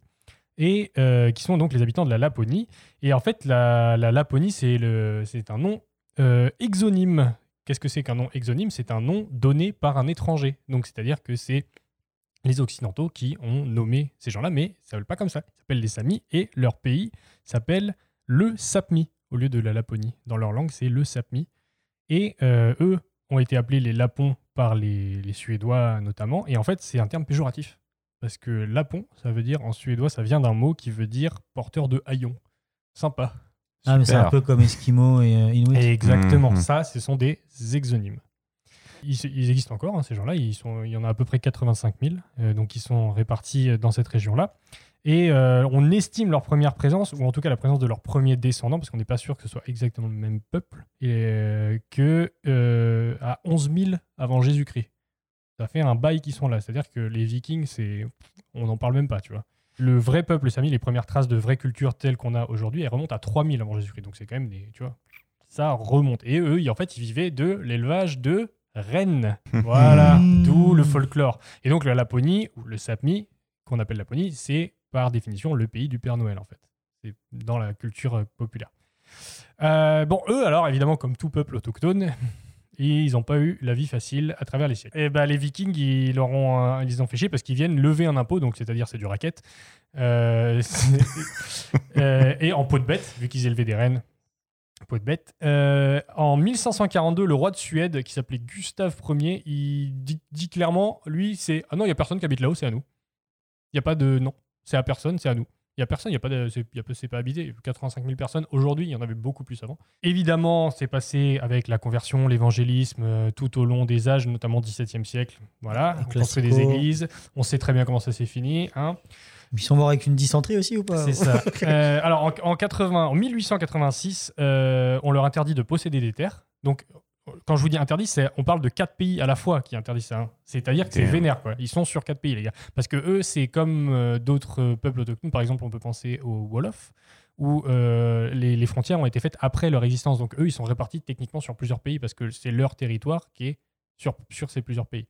et euh, qui sont donc les habitants de la Laponie. Et en fait, la, la Laponie, c'est, le, c'est un nom euh, exonyme. Qu'est-ce que c'est qu'un nom exonyme ? C'est un nom donné par un étranger. Donc, c'est-à-dire que c'est les Occidentaux qui ont nommé ces gens-là, mais ça ne s'appelle pas comme ça. Ils s'appellent les Sámi, et leur pays s'appelle le Sapmi, au lieu de la Laponie. Dans leur langue, c'est le Sapmi. Et euh, eux ont été appelés les Lapons par les, les Suédois notamment. Et en fait, c'est un terme péjoratif. Parce que Lapon, ça veut dire, en suédois, ça vient d'un mot qui veut dire porteur de haillons. Sympa. Ah, super. Mais c'est un peu comme Eskimo et euh, Inuit. Et exactement. Mmh. Ça, ce sont des exonymes. Ils, ils existent encore, hein, ces gens-là. Ils sont, il y en a à peu près quatre-vingt-cinq mille. Euh, donc, ils sont répartis dans cette région-là. Et euh, on estime leur première présence, ou en tout cas la présence de leur premier descendant, parce qu'on n'est pas sûr que ce soit exactement le même peuple, et euh, que euh, à onze mille avant Jésus-Christ. Ça fait un bail qu'ils sont là. C'est-à-dire que les Vikings, c'est... on n'en parle même pas, tu vois. Le vrai peuple Sámi, les premières traces de vraie culture telles qu'on a aujourd'hui, elles remontent à trois mille avant Jésus-Christ. Donc c'est quand même des... Tu vois, ça remonte. Et eux, ils, en fait, ils vivaient de l'élevage de rennes. Voilà. D'où le folklore. Et donc la Laponie, ou le Sápmi, qu'on appelle Laponie, c'est par définition le pays du Père Noël, en fait. C'est dans la culture populaire. Euh, bon, eux, alors, évidemment, comme tout peuple autochtone, ils n'ont pas eu la vie facile à travers les siècles. Et ben bah, les Vikings, ils leur ont, ils ont fait chier parce qu'ils viennent lever un impôt, donc c'est-à-dire c'est du racket. Euh, euh, et en peau de bête, vu qu'ils élevaient des rennes, peau de bête. Euh, en mille cinq cent quarante-deux, le roi de Suède, qui s'appelait Gustave premier, il dit, dit clairement, lui, c'est « Ah non, il n'y a personne qui habite là-haut, c'est à nous. Il n'y a pas de... Non. » C'est à personne, c'est à nous. Il n'y a personne, y a pas de, c'est, y a, c'est pas habité. quatre-vingt-cinq mille personnes aujourd'hui, il y en avait beaucoup plus avant. Évidemment, c'est passé avec la conversion, l'évangélisme, euh, tout au long des âges, notamment dix-septième siècle. Voilà, on construit des églises. On sait très bien comment ça s'est fini. Hein. Ils sont morts avec une dysenterie aussi ou pas ? C'est ça. euh, alors, en, en, quatre-vingts, en mille huit cent quatre-vingt-six, euh, on leur interdit de posséder des terres. Donc, quand je vous dis interdit, c'est, on parle de quatre pays à la fois qui interdisent ça. Hein. C'est-à-dire que c'est vénère, quoi. Ils sont sur quatre pays, les gars. Parce que eux, c'est comme euh, d'autres peuples autochtones. Par exemple, on peut penser aux Wolofs, où euh, les, les frontières ont été faites après leur existence. Donc eux, ils sont répartis techniquement sur plusieurs pays parce que c'est leur territoire qui est sur, sur ces plusieurs pays.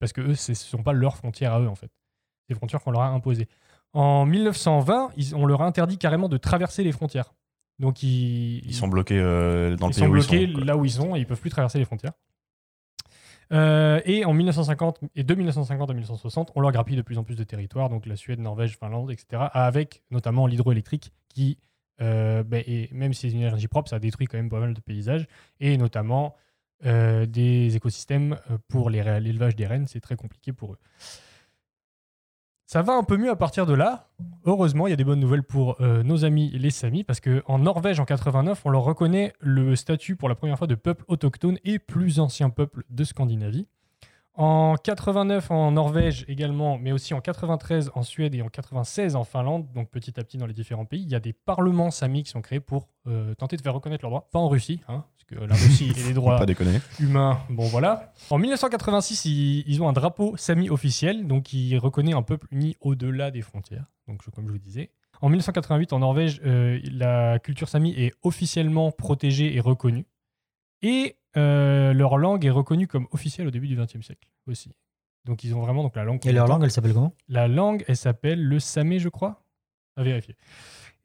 Parce que eux, ce ne sont pas leurs frontières à eux, en fait. C'est les frontières qu'on leur a imposées. En mille neuf cent vingt, ils, on leur a interdit carrément de traverser les frontières. Donc ils, ils sont bloqués euh, dans le pays où ils sont. Ils sont bloqués là où ils sont et ils ne peuvent plus traverser les frontières. Euh, et en mille neuf cent cinquante et de mille neuf cent cinquante à mille neuf cent soixante, on leur grappille de plus en plus de territoires, donc la Suède, Norvège, Finlande, et cetera, avec notamment l'hydroélectrique qui, euh, bah, et même si c'est une énergie propre, ça détruit quand même pas mal de paysages, et notamment euh, des écosystèmes pour les, l'élevage des rennes, c'est très compliqué pour eux. Ça va un peu mieux à partir de là. Heureusement, il y a des bonnes nouvelles pour euh, nos amis les Samis, parce qu'en Norvège, en quatre-vingt-neuf, on leur reconnaît le statut pour la première fois de peuple autochtone et plus ancien peuple de Scandinavie. En quatre-vingt-neuf, en Norvège également, mais aussi en quatre-vingt-treize, en Suède et en quatre-vingt-seize, en Finlande, donc petit à petit dans les différents pays, il y a des parlements samis qui sont créés pour euh, tenter de faire reconnaître leurs droits. Pas en Russie, hein, parce que la Russie et les droits humains, bon voilà. En mille neuf cent quatre-vingt-six, ils, ils ont un drapeau sami officiel, donc qui reconnaît un peuple uni au-delà des frontières, donc je, comme je vous disais. En mille neuf cent quatre-vingt-huit, en Norvège, euh, la culture sami est officiellement protégée et reconnue. Et euh, leur langue est reconnue comme officielle au début du XXe siècle aussi. Donc ils ont vraiment donc, la langue... Et leur langue, elle s'appelle comment ? La langue, elle s'appelle le samé, je crois. À vérifier.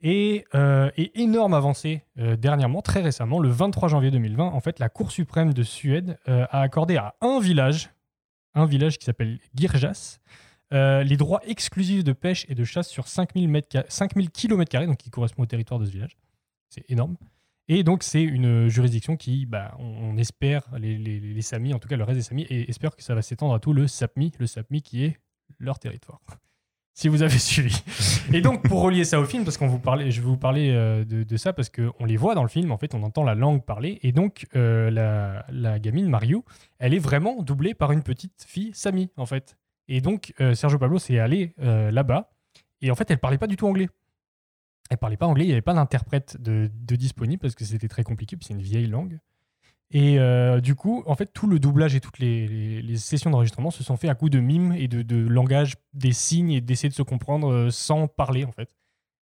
Et, euh, et énorme avancée euh, dernièrement, très récemment, le vingt-trois janvier deux mille vingt, en fait, la Cour suprême de Suède euh, a accordé à un village, un village qui s'appelle Girjas, euh, les droits exclusifs de pêche et de chasse sur cinq mille kilomètres carrés, donc qui correspond au territoire de ce village. C'est énorme. Et donc, c'est une juridiction qui, bah, on, on espère, les, les, les Samis, en tout cas le reste des Samis, et espère que ça va s'étendre à tout le Sapmi, le Sapmi qui est leur territoire. Si vous avez suivi. Et donc, pour relier ça au film, parce qu'on vous parlait, je vais vous parler euh, de, de ça, parce qu'on les voit dans le film, en fait, on entend la langue parler, et donc, euh, la, la gamine, Mario, elle est vraiment doublée par une petite fille Sami, en fait. Et donc, euh, Sergio Pablos est allé euh, là-bas, et en fait, elle parlait pas du tout anglais. Elle parlait pas anglais, il n'y avait pas d'interprète de, de disponible parce que c'était très compliqué, puis c'est une vieille langue. Et euh, du coup, en fait, tout le doublage et toutes les, les, les sessions d'enregistrement se sont faites à coups de mimes et de, de langage des signes et d'essayer de se comprendre sans parler, en fait.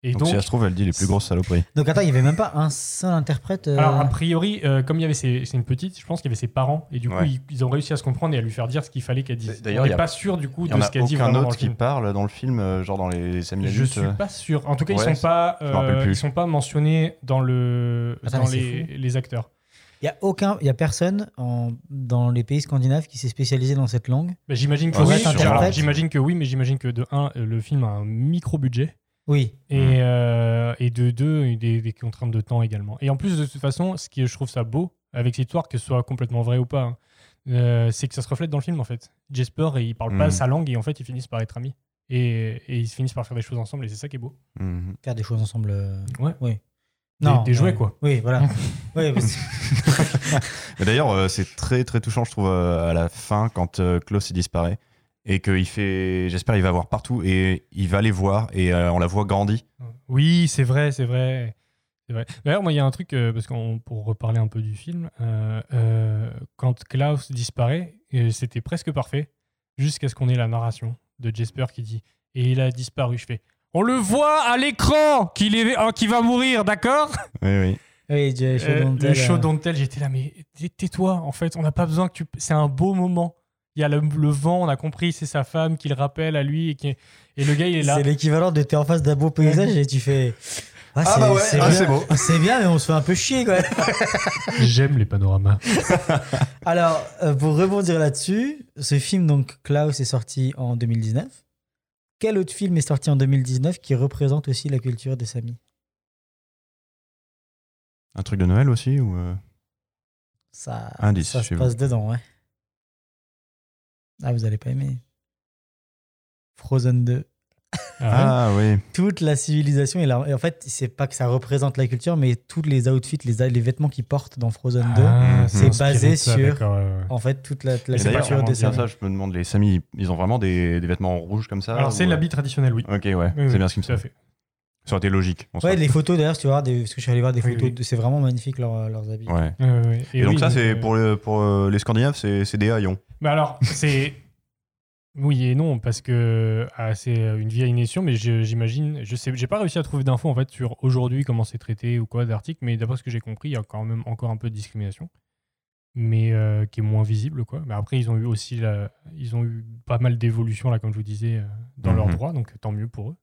Et donc, donc si elle se trouve, elle dit les plus grosses saloperies. Donc attends, il n'y avait même pas un seul interprète euh... Alors a priori, euh, comme il y avait ses, c'est une petite, je pense qu'il y avait ses parents et du coup ouais. ils, ils ont réussi à se comprendre et à lui faire dire ce qu'il fallait qu'elle dise. D'ailleurs, on n'est pas sûr du coup de ce qu'elle dit vraiment dans le film. Il y en a aucun autre qui parle dans le film, genre dans les Samis. Je suis pas sûr. En tout cas, ouais, ils sont pas, euh, ils sont pas mentionnés dans le attends, dans les, les acteurs. Il n'y a aucun, il y a personne en, dans les pays scandinaves qui s'est spécialisé dans cette langue. Bah, j'imagine que oui. Alors, j'imagine que oui, mais j'imagine que de un, le film a un micro budget. Oui. Et, euh, et de deux, des, des contraintes de temps également. Et en plus, de toute façon, ce que je trouve ça beau avec cette histoire, que ce soit complètement vrai ou pas, hein, euh, c'est que ça se reflète dans le film, en fait. Jesper, il parle mmh. pas sa langue et en fait, ils finissent par être amis. Et, et ils finissent par faire des choses ensemble et c'est ça qui est beau. Mmh. Faire des choses ensemble. Euh... Ouais. Oui. Non, des, des jouets, euh, quoi. Oui, voilà. oui, parce... Mais d'ailleurs, euh, c'est très, très touchant, je trouve, euh, à la fin, quand euh, Klaus disparaît. Et qu'il fait, j'espère, il va voir partout et il va les voir et euh, on la voit grandir. Oui, c'est vrai, c'est vrai, c'est vrai. D'ailleurs, moi, il y a un truc euh, parce qu'on pour reparler un peu du film, euh, euh, quand Klaus disparaît, euh, c'était presque parfait jusqu'à ce qu'on ait la narration de Jesper qui dit et il a disparu. Je fais, on le voit à l'écran qu'il est, euh, qu'il va mourir, d'accord ? Oui, oui. Oui, je, je euh, le show d'Antel, j'étais là, mais tais-toi. En fait, on n'a pas besoin que tu. C'est un beau moment. Il y a le, le vent, on a compris, c'est sa femme qui le rappelle à lui et, qui, et le gars il est là. C'est l'équivalent de t'es en face d'un beau paysage et tu fais ah, ah c'est, bah ouais, c'est, ah, bien, c'est beau, c'est bien mais on se fait un peu chier quand même. J'aime les panoramas. Alors pour rebondir là-dessus, ce film donc Klaus est sorti en deux mille dix-neuf. Quel autre film est sorti en deux mille dix-neuf qui représente aussi la culture des Samis? Un truc de Noël aussi ou euh... ça, indice, ça se passe vous. Dedans, ouais. Ah, vous n'allez pas aimer. Frozen deux. Ah oui. Toute la civilisation. Et, la... et en fait, c'est pas que ça représente la culture, mais tous les outfits, les, a... les vêtements qu'ils portent dans Frozen ah, deux, c'est basé ça, sur ouais, ouais. en fait, toute la, la culture des Samis. Ça, je me demande, les Samis, ils ont vraiment des, des vêtements rouges comme ça? Alors, c'est ouais. l'habit traditionnel, oui. Ok, ouais. Oui, c'est oui, bien oui, ce qui me semble. Ça aurait été logique. On ouais, les photos d'ailleurs, si tu vois, des... parce que je suis allé voir des oui, photos, oui. De... c'est vraiment magnifique leur, leurs habits. Ouais. Euh, oui. Et, et oui, donc, ça, c'est euh... pour, le, pour euh, les Scandinaves, c'est, c'est des haillons. Bah alors, c'est. Oui et non, parce que ah, c'est une vieille nation, mais je, j'imagine. Je sais, j'ai pas réussi à trouver d'infos en fait, sur aujourd'hui, comment c'est traité ou quoi, d'articles, mais d'après ce que j'ai compris, il y a quand même encore un peu de discrimination, mais euh, qui est moins visible, quoi. Mais après, ils ont eu aussi. La... Ils ont eu pas mal d'évolutions, là, comme je vous disais, dans mm-hmm. leurs droits, donc tant mieux pour eux.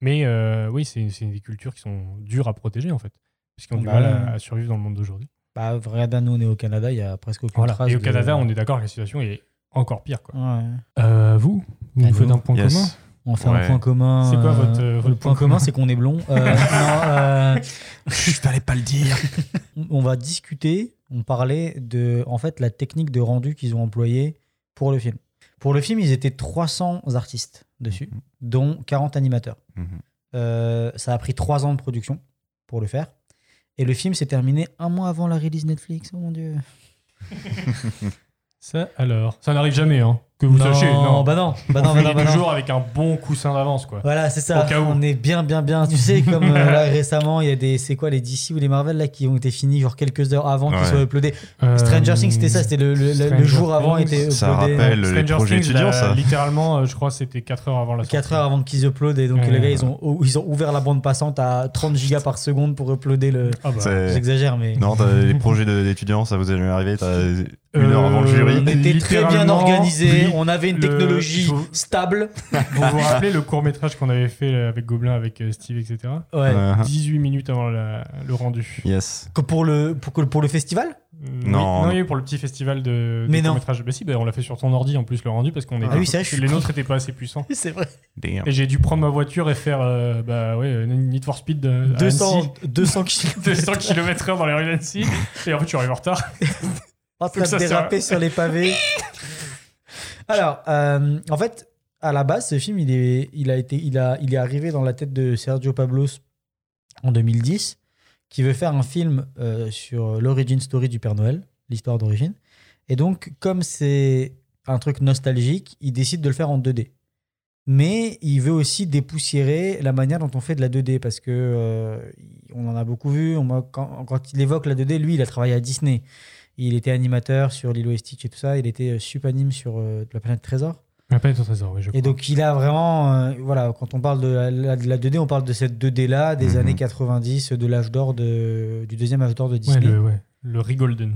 Mais euh, oui, c'est, c'est des cultures qui sont dures à protéger, en fait, parce qu'ils ont bah, du mal à, à survivre dans le monde d'aujourd'hui. Bah, Vreda, nous, on est au Canada, il n'y a presque aucune voilà. trace. Et au de... Canada, on est d'accord que la situation est encore pire. Quoi. Ouais. Euh, vous Vous Allô. faites un point yes. commun On fait ouais. un point commun. C'est quoi votre, euh, votre le point, point commun, commun c'est qu'on est blond. Euh, non, euh... Je t'allais pas le dire. On va discuter. On parlait de en fait la technique de rendu qu'ils ont employée pour le film. Pour le film, ils étaient trois cents artistes dessus, mmh. dont quarante animateurs. Mmh. Euh, ça a pris trois ans de production pour le faire. Et le film s'est terminé un mois avant la release Netflix. Oh mon Dieu. Ça alors, ça n'arrive jamais, hein. Que vous non, sachiez. Non, bah non, bah non, bah non, bah toujours non. Avec un bon coussin d'avance, quoi. Voilà, c'est ça. On est bien, bien, bien. Tu sais, comme euh, là récemment, il y a des, c'est quoi, les D C ou les Marvel là qui ont été finis genre quelques heures avant ouais. qu'ils soient uploadés. Euh, Stranger Things, c'était ça, c'était le, le, le jour Things. avant était uploadé. Ça rappelle Stranger les projets Things, étudiants, là, ça. Littéralement, euh, je crois, c'était quatre heures avant la sortie. quatre heures avant qu'ils uploadent et donc euh, les gars, ils ont, ils ont ouvert la bande passante à trente gigas par seconde pour uploader le. Ah bah. J'exagère, mais. Non, les projets d'étudiants, ça vous est jamais arrivé. T'as une heure avant le jury. On était très bien organisés. On avait une le... technologie vous... stable. Vous vous rappelez le court-métrage qu'on avait fait avec Gobelin, avec Steve, et cetera. Ouais. Uh-huh. dix-huit minutes avant la... le rendu. Yes. Que pour le pour, pour le festival. Non. Oui, non, oui, pour le petit festival de, de court-métrage. Bah si, bah, on l'a fait sur ton ordi en plus le rendu parce qu'on était. Ah oui, ça, je les nôtres n'étaient pas assez puissants. C'est vrai. Damn. Et j'ai dû prendre ma voiture et faire euh, bah ouais Need for Speed de deux cents kilomètres heure dans les rues d'Annecy. Et en fait, je suis arrivé en retard. En train de déraper sur les pavés. Alors, euh, en fait, à la base, ce film, il est, il a été, il a, il est arrivé dans la tête de Sergio Pablos en deux mille dix, qui veut faire un film euh, sur l'origin story du Père Noël, l'histoire d'origine. Et donc, comme c'est un truc nostalgique, il décide de le faire en deux D. Mais il veut aussi dépoussiérer la manière dont on fait de la deux D, parce que euh, on en a beaucoup vu. On a, quand, quand il évoque la deux D, lui, il a travaillé à Disney. Il était animateur sur Lilo et Stitch et tout ça. Il était subanime sur euh, la planète Trésor. La planète Trésor, oui, je crois. Et donc, il a vraiment... Euh, voilà, quand on parle de la, de la deux D, on parle de cette deux D-là, des mm-hmm. années quatre-vingt-dix, de l'âge d'or, de, du deuxième âge d'or de Disney. Ouais, le, ouais. le Rigolden.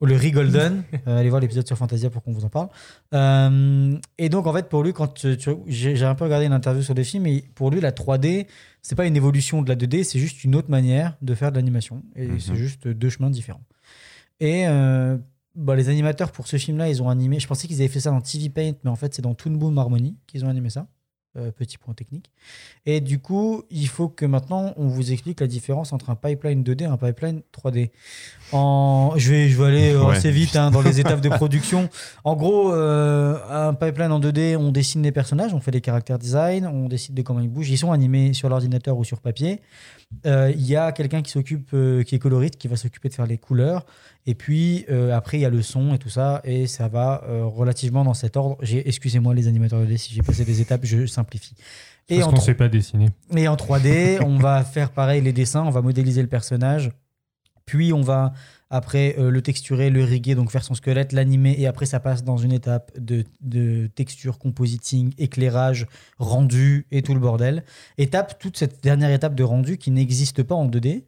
Le Rigolden. euh, allez voir l'épisode sur Fantasia pour qu'on vous en parle. Euh, et donc, en fait, pour lui, quand tu, tu, j'ai, j'ai un peu regardé une interview sur des films, et pour lui, la trois D, c'est pas une évolution de la deux D, c'est juste une autre manière de faire de l'animation. Et mm-hmm. c'est juste deux chemins différents. Et euh, bah les animateurs pour ce film-là, ils ont animé. Je pensais qu'ils avaient fait ça dans T V Paint, mais en fait, c'est dans Toon Boom Harmony qu'ils ont animé ça. Euh, petit point technique. Et du coup, il faut que maintenant, on vous explique la différence entre un pipeline deux D et un pipeline trois D. En... Je, vais, je vais aller ouais. assez vite hein, dans les étapes de production. En gros, euh, un pipeline en deux D, on dessine les personnages, on fait des caractères design, on décide de comment ils bougent. Ils sont animés sur l'ordinateur ou sur papier. Il euh, y a quelqu'un qui s'occupe, euh, qui est coloriste, qui va s'occuper de faire les couleurs. Et puis, euh, après, il y a le son et tout ça. Et ça va euh, relativement dans cet ordre. J'ai... Excusez-moi, les animateurs deux D, si j'ai passé des étapes, je simple. Amplifie. Et parce qu'on ne sait pas dessiner. Et en trois D, on va faire pareil les dessins, on va modéliser le personnage, puis on va après euh, le texturer, le riguer, donc faire son squelette, l'animer, et après ça passe dans une étape de, de texture, compositing, éclairage, rendu et tout le bordel. Étape, toute cette dernière étape de rendu qui n'existe pas en deux D,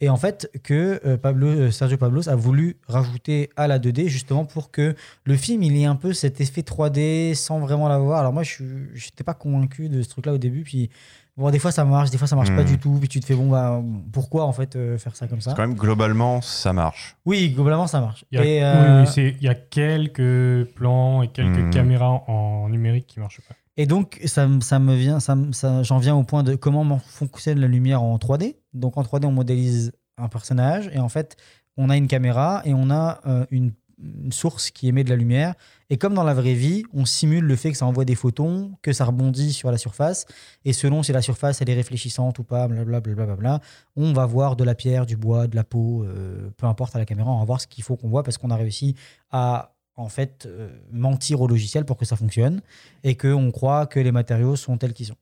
et en fait que euh, Pablo, euh, Sergio Pablos a voulu rajouter à la deux D justement pour que le film il ait un peu cet effet trois D sans vraiment l'avoir. Alors moi je n'étais pas convaincu de ce truc là au début, puis bon, des fois ça marche, des fois ça marche mmh. pas du tout, puis tu te fais bon bah pourquoi en fait euh, faire ça comme ça. C'est quand même globalement ça marche. Oui, globalement ça marche. Il y a, et, euh... oui, c'est, il y a quelques plans et quelques mmh. caméras en numérique qui marchent pas. Et donc, ça, ça me vient, ça, ça, j'en viens au point de comment fonctionne la lumière en trois D. Donc, en trois D, on modélise un personnage et en fait, on a une caméra et on a euh, une, une source qui émet de la lumière. Et comme dans la vraie vie, on simule le fait que ça envoie des photons, que ça rebondit sur la surface. Et selon si la surface, elle est réfléchissante ou pas, blablabla, on va voir de la pierre, du bois, de la peau, euh, peu importe à la caméra, on va voir ce qu'il faut qu'on voit parce qu'on a réussi à... en fait, euh, mentir au logiciel pour que ça fonctionne et qu'on croit que les matériaux sont tels qu'ils sont.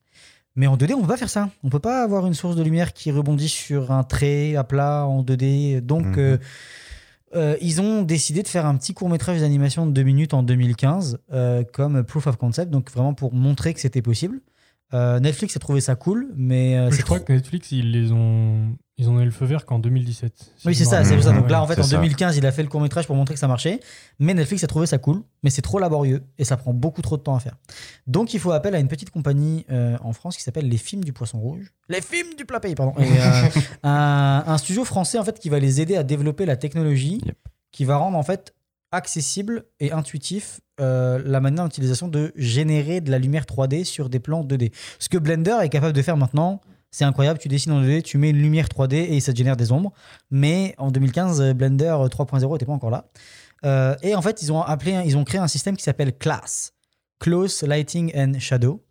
Mais en deux D, on ne peut pas faire ça. On ne peut pas avoir une source de lumière qui rebondit sur un trait à plat en deux D. Donc, mmh. euh, euh, ils ont décidé de faire un petit court-métrage d'animation de deux minutes en deux mille quinze euh, comme proof of concept, donc vraiment pour montrer que c'était possible. Euh, Netflix a trouvé ça cool, mais euh, c'est je crois trop... que Netflix ils les ont ils ont eu le feu vert qu'en deux mille dix-sept. Si oui c'est ça, me... c'est ça. Donc ouais, là en fait en ça. deux mille quinze il a fait le court métrage pour montrer que ça marchait, mais Netflix a trouvé ça cool, mais c'est trop laborieux et ça prend beaucoup trop de temps à faire. Donc il faut appel à une petite compagnie euh, en France qui s'appelle les Films du Poisson Rouge, les Films du Plat Pays pardon, et, euh, un, un studio français en fait qui va les aider à développer la technologie, yep. qui va rendre en fait accessible et intuitif euh, la manière d'utilisation de générer de la lumière trois D sur des plans deux D. Ce que Blender est capable de faire maintenant, c'est incroyable. Tu dessines en deux D, tu mets une lumière trois D et ça te génère des ombres. Mais en deux mille quinze, Blender trois point zéro n'était pas encore là. Euh, et en fait, ils ont, appelé, ils ont créé un système qui s'appelle CLASS. Close, Lighting and Shadow.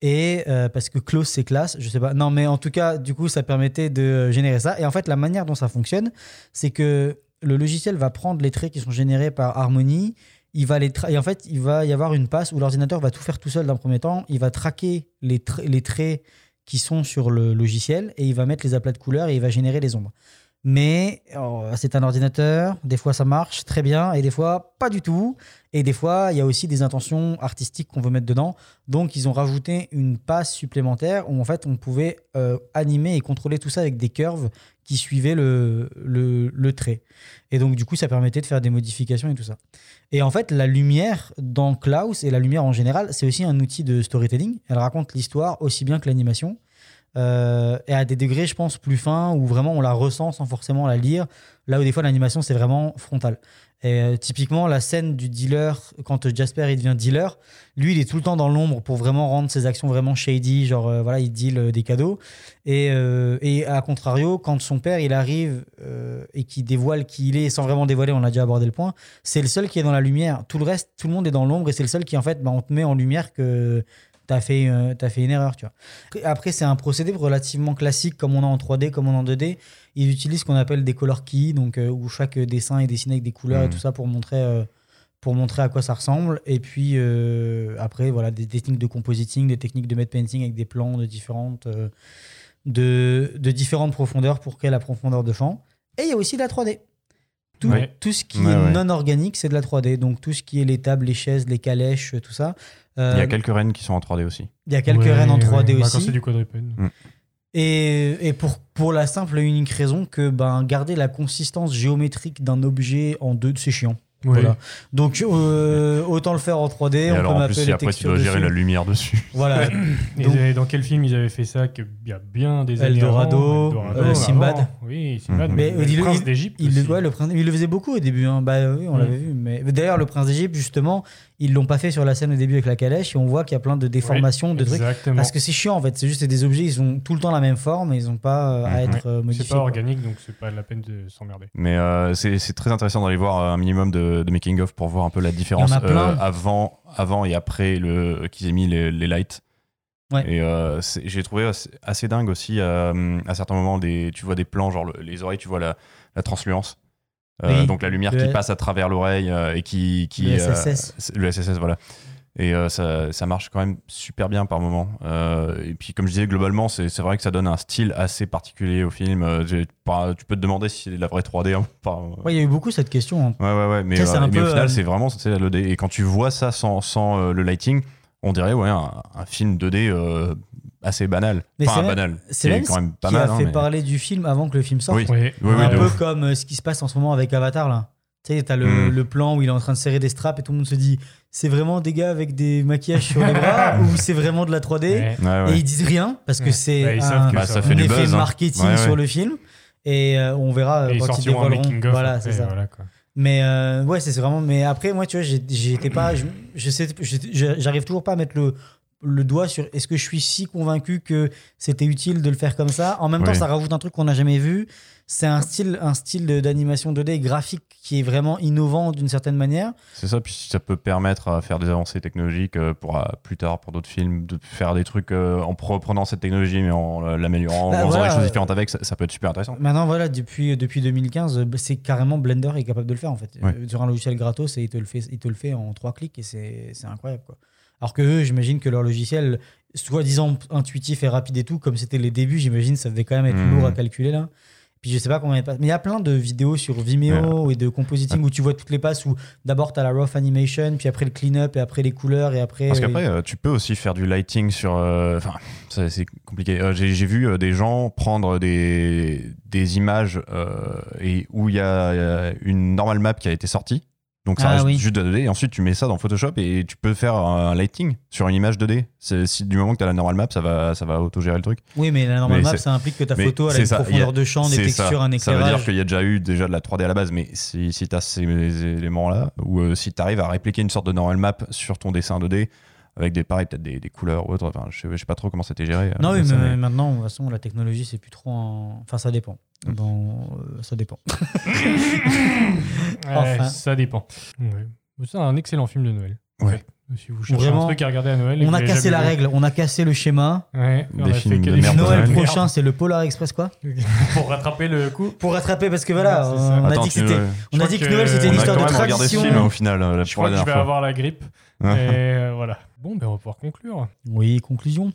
Et euh, parce que close c'est classe, je sais pas. Non, mais en tout cas, du coup, ça permettait de générer ça. Et en fait, la manière dont ça fonctionne, c'est que le logiciel va prendre les traits qui sont générés par Harmony, il va les tra- et en fait, il va y avoir une passe où l'ordinateur va tout faire tout seul d'un premier temps, il va traquer les, tra- les traits qui sont sur le logiciel et il va mettre les aplats de couleurs et il va générer les ombres. Mais oh, c'est un ordinateur, des fois ça marche très bien et des fois pas du tout. Et des fois, il y a aussi des intentions artistiques qu'on veut mettre dedans. Donc, ils ont rajouté une passe supplémentaire où en fait, on pouvait euh, animer et contrôler tout ça avec des curves qui suivaient le, le, le trait. Et donc, du coup, ça permettait de faire des modifications et tout ça. Et en fait, la lumière dans Klaus et la lumière en général, c'est aussi un outil de storytelling. Elle raconte l'histoire aussi bien que l'animation. Euh, et à des degrés je pense plus fins où vraiment on la ressent sans forcément la lire, là où des fois l'animation c'est vraiment frontal et euh, typiquement la scène du dealer quand Jesper il devient dealer, lui il est tout le temps dans l'ombre pour vraiment rendre ses actions vraiment shady, genre euh, voilà il deal euh, des cadeaux et, euh, et à contrario quand son père il arrive euh, et qui dévoile qui il est sans vraiment dévoiler, on a déjà abordé le point, c'est le seul qui est dans la lumière, tout le reste tout le monde est dans l'ombre et c'est le seul qui en fait bah, on te met en lumière que T'as fait, euh, t'as fait une erreur, tu vois. Après, c'est un procédé relativement classique, comme on a en trois D, comme on a en deux D. Ils utilisent ce qu'on appelle des color keys, donc euh, où chaque dessin est dessiné avec des couleurs mmh. et tout ça pour montrer, euh, pour montrer à quoi ça ressemble. Et puis euh, après, voilà, des techniques de compositing, des techniques de matte painting avec des plans de différentes, euh, de, de différentes profondeurs pour créer la profondeur de champ. Et il y a aussi de la trois D. Tout, ouais. tout ce qui ouais, est ouais. non organique, c'est de la trois D. Donc tout ce qui est les tables, les chaises, les calèches, tout ça. Euh, il y a quelques rennes qui sont en trois D aussi. Il y a quelques ouais, rennes en trois D ouais. aussi. Bah, quand c'est du quadrupède. Mm. Et, et pour, pour la simple et unique raison que ben, garder la consistance géométrique d'un objet en deux D, c'est chiant. Oui. Voilà. Donc euh, autant le faire en trois D. Et on alors, peut en plus, les après, tu dois gérer dessus. La lumière dessus. Voilà. Et donc, dans quel film ils avaient fait ça qu'il y a bien des années Eldorado, avant, Eldorado euh, Sinbad. Avant. Oui, Sinbad. Mm-hmm. Mais, mais, mais le prince d'Égypte. Il, il, ouais, le prince, il le faisait beaucoup au début. Hein. Bah, oui, on mm. l'avait vu. Mais d'ailleurs, le prince d'Égypte, justement, ils l'ont pas fait sur la scène au début avec la calèche et on voit qu'il y a plein de déformations, oui, de trucs. Exactement. Parce que c'est chiant en fait. C'est juste des objets, ils ont tout le temps la même forme et ils n'ont pas à être mm-hmm. modifiés. C'est pas organique, donc c'est pas la peine de s'emmerder. Mais c'est très intéressant d'aller voir un minimum de. de making of pour voir un peu la différence euh, avant, avant et après le, qu'ils aient mis les, les lights ouais. et euh, c'est, j'ai trouvé assez, assez dingue aussi euh, à certains moments des, tu vois des plans genre le, les oreilles tu vois la, la transluence euh, oui. donc la lumière le... qui passe à travers l'oreille euh, et qui, qui le S S S euh, le S S S voilà et euh, ça, ça marche quand même super bien par moments euh, et puis comme je disais globalement c'est, c'est vrai que ça donne un style assez particulier au film euh, tu, pas, tu peux te demander si c'est de la vraie trois D hein, pas... ouais il y a eu beaucoup cette question hein. ouais ouais ouais mais, euh, mais peu, au final euh... c'est vraiment c'est la deux D et quand tu vois ça sans, sans euh, le lighting on dirait ouais un, un film deux D euh, assez banal mais enfin c'est même, banal c'est même quand même pas qui mal, a hein, fait mais... parler du film avant que le film sorte oui. Oui. Oui, oui, un peu ouf. Comme euh, ce qui se passe en ce moment avec Avatar là. Tu sais, t'as le, mmh. le plan où il est en train de serrer des straps et tout le monde se dit c'est vraiment des gars avec des maquillages sur les bras ou c'est vraiment de la trois D ouais. et ouais, ouais. ils disent rien parce que ouais. c'est ouais, un, que bah, ça un, fait un effet buzz, hein. marketing ouais, ouais. sur le film et euh, on verra et quand ils dévoileront voilà après, c'est ça voilà, quoi. Mais euh, ouais c'est vraiment mais après moi tu vois j'ai, j'étais pas je, je sais je, j'arrive toujours pas à mettre le le doigt sur est-ce que je suis si convaincu que c'était utile de le faire comme ça en même oui. temps ça rajoute un truc qu'on n'a jamais vu c'est un style, un style de, d'animation deux D graphique qui est vraiment innovant d'une certaine manière c'est ça puis ça peut permettre à faire des avancées technologiques pour plus tard pour d'autres films de faire des trucs en reprenant cette technologie mais en l'améliorant bah, en voilà. faisant des choses différentes avec ça, ça peut être super intéressant maintenant voilà depuis, depuis deux mille quinze c'est carrément Blender est capable de le faire en fait oui. sur un logiciel gratos et il te le fait, il te le fait en trois clics et c'est, c'est incroyable quoi. Alors que eux, j'imagine que leur logiciel, soi-disant intuitif et rapide et tout, comme c'était les débuts, j'imagine que ça devait quand même être mmh. lourd à calculer là. Puis je sais pas combien de passes. Mais il y a plein de vidéos sur Vimeo ouais. et de compositing ouais. où tu vois toutes les passes où d'abord t'as la rough animation, puis après le clean-up et après les couleurs et après. Parce qu'après, euh, tu peux aussi faire du lighting sur. Enfin, euh, c'est compliqué. Euh, j'ai, j'ai vu euh, des gens prendre des, des images euh, et où il y a euh, une normal map qui a été sortie. Donc ça ah, reste oui. juste de la deux D et ensuite tu mets ça dans Photoshop et tu peux faire un lighting sur une image deux D. C'est, si du moment que tu as la normal map, ça va, ça va autogérer le truc. Oui, mais la normal mais map, ça implique que ta photo a une ça. profondeur a, de champ, des textures, ça. un éclairage. Ça veut dire qu'il y a déjà eu déjà de la trois D à la base, mais si, si tu as ces éléments-là, ou euh, si tu arrives à répliquer une sorte de normal map sur ton dessin deux D, avec des pareil, peut-être des, des couleurs ou autre, enfin, je ne sais pas trop comment c'était géré. Non, oui, mais, mais maintenant, de toute façon, la technologie, c'est plus trop un... Enfin, ça dépend. Bon, euh, ça dépend. enfin. ouais, ça dépend. Ouais. C'est un excellent film de Noël. Ouais. Si vous cherchez vraiment, un truc à regarder à Noël. On a cassé la règle, on a cassé le schéma. Ouais, on a fait que les Noël prochain, c'est le Polar Express, quoi. Pour rattraper le coup. Pour rattraper, parce que voilà, ouais, on, Attends, a dit que veux... on a dit que, que Noël, c'était une histoire de tradition. Film, au final, là, je pour crois la que je vais fois. avoir la grippe. Et euh, voilà. Bon, ben on va pouvoir conclure. Oui, conclusion.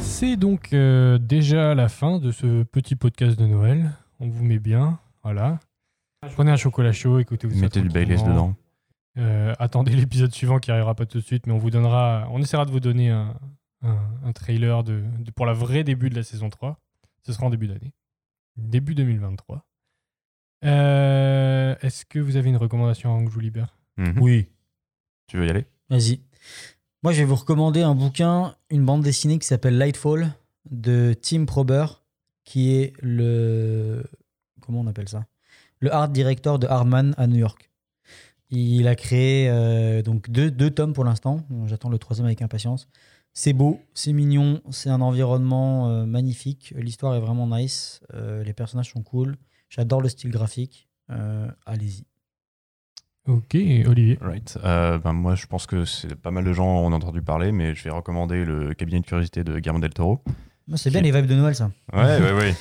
C'est donc euh, déjà la fin de ce petit podcast de Noël. On vous met bien, voilà. Prenez un chocolat chaud, écoutez-vous ça. Mettez du Baileys dedans. Euh, attendez l'épisode suivant qui n'arrivera pas tout de suite, mais on vous donnera, on essaiera de vous donner un, un, un trailer de, de, pour la vraie début de la saison trois. Ce sera en début d'année. Début deux mille vingt-trois. Euh, est-ce que vous avez une recommandation avant que je vous libère ? Mmh. Oui. Tu veux y aller ? Vas-y. Moi, je vais vous recommander un bouquin, une bande dessinée qui s'appelle Lightfall de Tim Prober, qui est le... Comment on appelle ça ? Le art director de Hardman à New York. Il a créé euh, donc deux, deux tomes pour l'instant. J'attends le troisième avec impatience. C'est beau, c'est mignon, c'est un environnement euh, magnifique. L'histoire est vraiment nice. Euh, les personnages sont cool. J'adore le style graphique. Euh, allez-y. Ok, Olivier. Right. Euh, ben moi, je pense que c'est pas mal de gens en ont entendu parler, mais je vais recommander le cabinet de curiosité de Guillermo del Toro. Moi, c'est bien est... les vibes de Noël, ça. Ouais, ouais, ouais.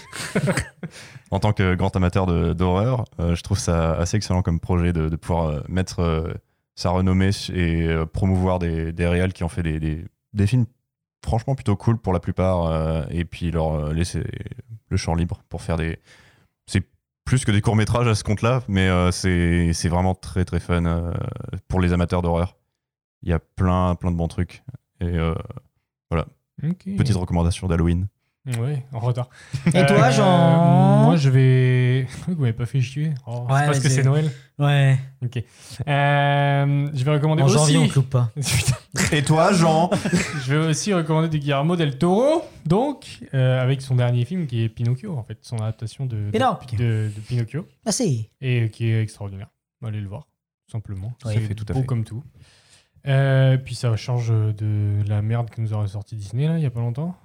En tant que grand amateur de, d'horreur, euh, je trouve ça assez excellent comme projet de, de pouvoir mettre euh, sa renommée et euh, promouvoir des, des réals qui ont fait des, des, des films franchement plutôt cool pour la plupart, euh, et puis leur laisser le champ libre pour faire des... C'est plus que des courts-métrages à ce compte-là, mais euh, c'est, c'est vraiment très très fun euh, pour les amateurs d'horreur. Il y a plein plein de bons trucs. Et euh, voilà. Okay. Petite recommandation d'Halloween. Oui, en retard. Et euh, toi, Jean ? Moi, je vais... Vous m'avez pas fait chier. Oh, ouais, c'est parce que c'est Noël. Ouais. Ok. Euh, je vais recommander en aussi... En janvier, on cloupe pas. Et toi, Jean ? Je vais aussi recommander du Guillermo del Toro, donc, euh, avec son dernier film qui est Pinocchio, en fait, son adaptation de, de, de, de Pinocchio. Ah si. Et qui est extraordinaire. Allez le voir, tout simplement. Ouais, ça fait tout à fait. Beau comme tout. Euh, puis ça change de la merde que nous aurait sorti Disney, là, il y a pas longtemps.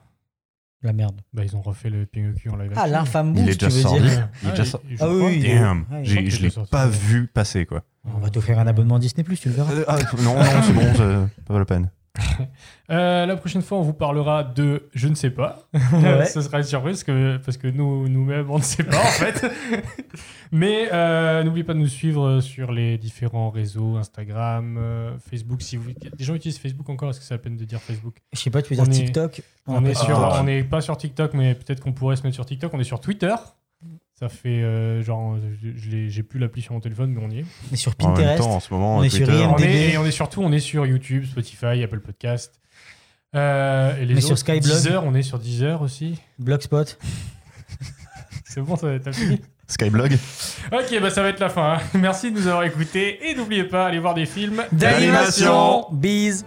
La merde. Bah, ils ont refait le Pinocchio en live. Ah, l'infâme bout, tu veux dire. Il est déjà sorti. Ah oui. Damn. Je l'ai pas vu passer, quoi. On va t'offrir un abonnement Disney+, tu le verras. Euh, ah, non, non, c'est bon, c'est pas la peine. euh, la prochaine fois, on vous parlera de je ne sais pas. Ouais. Ce sera une surprise que, parce que nous, nous-mêmes, on ne sait pas, en fait. Mais euh, n'oubliez pas de nous suivre sur les différents réseaux, Instagram, euh, Facebook. Si vous... Des gens utilisent Facebook encore, est-ce que c'est la peine de dire Facebook ? Je sais pas, tu veux on dire est... TikTok ? On n'est ah, ouais. pas sur TikTok, mais peut-être qu'on pourrait se mettre sur TikTok. On est sur Twitter. Ça fait euh, genre, je, je l'ai, j'ai plus l'appli sur mon téléphone, mais on y est. On est sur Pinterest, en temps, en ce moment, on est Twitter, sur I M D B. On est, et on est surtout, on est sur YouTube, Spotify, Apple Podcast. Euh, et les on est sur Skyblog. Deezer, on est sur Deezer aussi. Blogspot. C'est bon, ça, t'as fini. Skyblog. Ok, bah ça va être la fin. Hein. Merci de nous avoir écoutés et n'oubliez pas, allez voir des films d'animation. Bise.